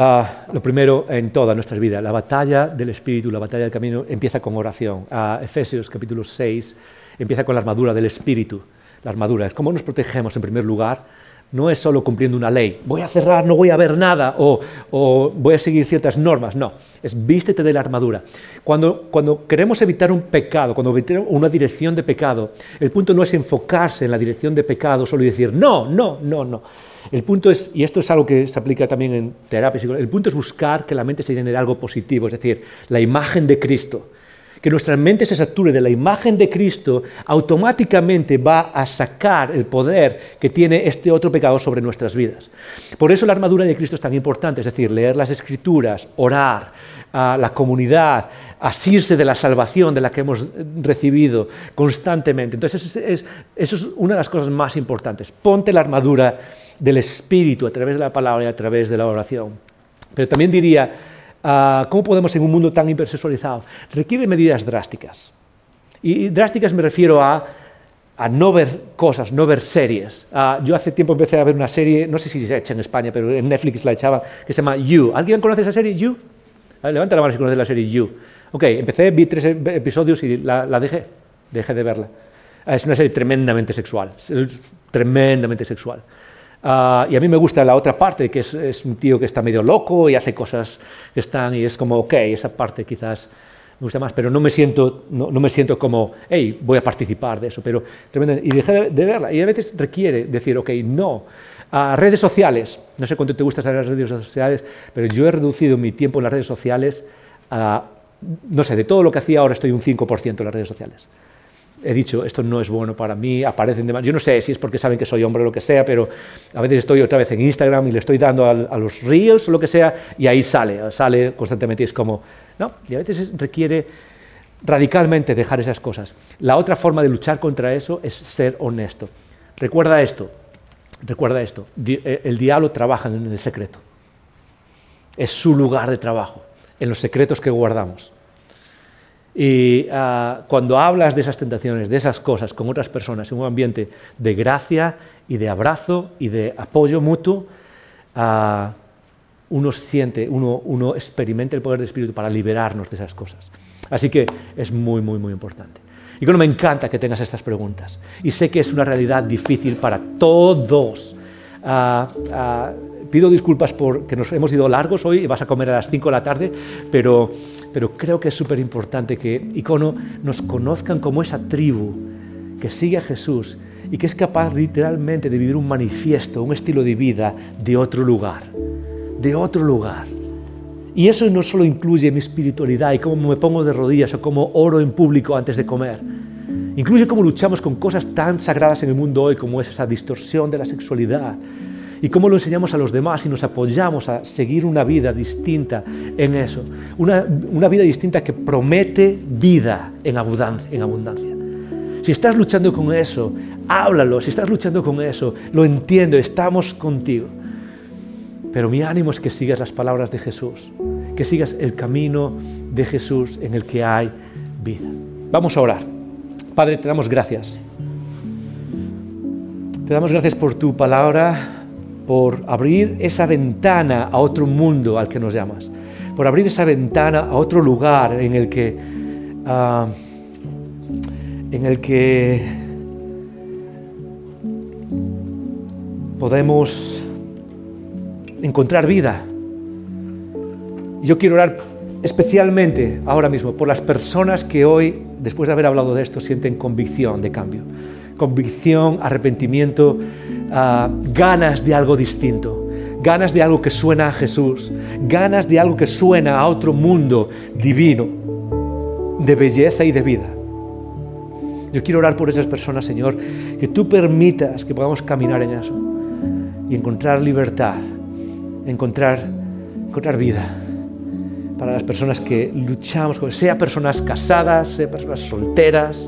uh, lo primero en toda nuestra vida, la batalla del espíritu, la batalla del camino, empieza con oración. Uh, Efesios capítulo seis empieza con la armadura del espíritu. La armadura es cómo nos protegemos en primer lugar. No es solo cumpliendo una ley, voy a cerrar, no voy a ver nada, o, o voy a seguir ciertas normas, no, es vístete de la armadura. Cuando, cuando queremos evitar un pecado, cuando evitamos una dirección de pecado, el punto no es enfocarse en la dirección de pecado solo y decir no, no, no, no. El punto es, y esto es algo que se aplica también en terapia psicológica, el punto es buscar que la mente se llene de algo positivo, es decir, la imagen de Cristo. que nuestra mente se sature de la imagen de Cristo, automáticamente va a sacar el poder que tiene este otro pecado sobre nuestras vidas. Por eso la armadura de Cristo es tan importante, es decir, leer las Escrituras, orar, a la comunidad, asirse de la salvación de la que hemos recibido constantemente. Entonces, eso es, eso es una de las cosas más importantes. Ponte la armadura del Espíritu a través de la palabra y a través de la oración. Pero también diría, uh, ¿cómo podemos en un mundo tan hipersexualizado? Requiere medidas drásticas. Y drásticas me refiero a, a no ver cosas, no ver series. Uh, yo hace tiempo empecé a ver una serie, no sé si se echa en España, pero en Netflix la echaban, que se llama You. ¿Alguien conoce esa serie, You? Ver, levanta la mano si conoces la serie You. Ok, empecé, vi tres episodios y la, la dejé, dejé de verla. Es una serie tremendamente sexual, tremendamente sexual. Uh, y a mí me gusta la otra parte, que es, es un tío que está medio loco y hace cosas que están, y es como, ok, esa parte quizás me gusta más, pero no me siento, no, no me siento como, hey, voy a participar de eso, pero tremendamente, y dejé de, de verla. Y a veces requiere decir, ok, no. A redes sociales, no sé cuánto te gustan las redes sociales, pero yo he reducido mi tiempo en las redes sociales a, no sé, de todo lo que hacía ahora estoy un cinco por ciento en las redes sociales. He dicho, esto no es bueno para mí, aparecen demás, yo no sé si es porque saben que soy hombre o lo que sea, pero a veces estoy otra vez en Instagram y le estoy dando a, a los reels o lo que sea, y ahí sale, sale constantemente, y es como, no, y a veces requiere radicalmente dejar esas cosas. La otra forma de luchar contra eso es ser honesto. Recuerda esto. Recuerda esto, el diablo trabaja en el secreto, es su lugar de trabajo, en los secretos que guardamos. Y uh, cuando hablas de esas tentaciones, de esas cosas con otras personas, en un ambiente de gracia y de abrazo y de apoyo mutuo, uh, uno siente, uno, uno experimenta el poder del Espíritu para liberarnos de esas cosas. Así que es muy, muy, muy importante. Y bueno, me encanta que tengas estas preguntas. Y sé que es una realidad difícil para todos. Uh, uh, pido disculpas porque nos hemos ido largos hoy y vas a comer a las cinco de la tarde, pero, pero creo que es súper importante que Icono nos conozcan como esa tribu que sigue a Jesús y que es capaz literalmente de vivir un manifiesto, un estilo de vida de otro lugar, de otro lugar. Y eso no solo incluye mi espiritualidad y cómo me pongo de rodillas o cómo oro en público antes de comer. Incluye cómo luchamos con cosas tan sagradas en el mundo hoy como es esa distorsión de la sexualidad y cómo lo enseñamos a los demás y nos apoyamos a seguir una vida distinta en eso. Una, una vida distinta que promete vida en abundancia, en abundancia. Si estás luchando con eso, háblalo. Si estás luchando con eso, lo entiendo, estamos contigo. Pero mi ánimo es que sigas las palabras de Jesús, que sigas el camino de Jesús en el que hay vida. Vamos a orar. Padre, te damos gracias. Te damos gracias por tu palabra, por abrir esa ventana a otro mundo al que nos llamas, por abrir esa ventana a otro lugar en el que, uh, en el que podemos encontrar vida. Yo quiero orar especialmente ahora mismo por las personas que hoy, después de haber hablado de esto, sienten convicción de cambio, convicción, arrepentimiento, uh, ganas de algo distinto, ganas de algo que suena a Jesús, ganas de algo que suena a otro mundo divino, de belleza y de vida. Yo quiero orar por esas personas, Señor, que tú permitas que podamos caminar en eso y encontrar libertad, Encontrar, encontrar vida para las personas que luchamos con, sea personas casadas, sea personas solteras,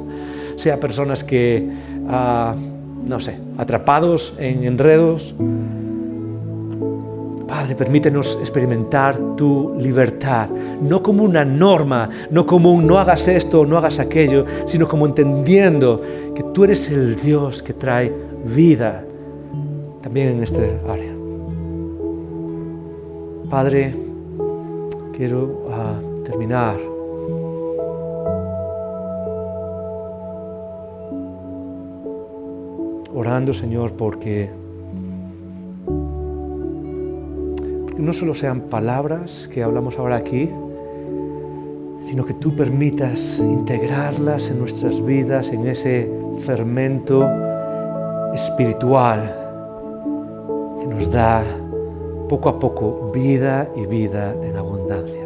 sea personas que, uh, no sé, atrapados en enredos. Padre, permítenos experimentar tu libertad, no como una norma, no como un no hagas esto o no hagas aquello, sino como entendiendo que tú eres el Dios que trae vida también en esta área. Padre, quiero uh, terminar orando, Señor, porque, porque no solo sean palabras que hablamos ahora aquí, sino que tú permitas integrarlas en nuestras vidas, en ese fermento espiritual que nos da poco a poco vida y vida en abundancia.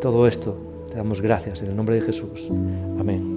Todo esto Te damos gracias en el nombre de Jesús. Amén.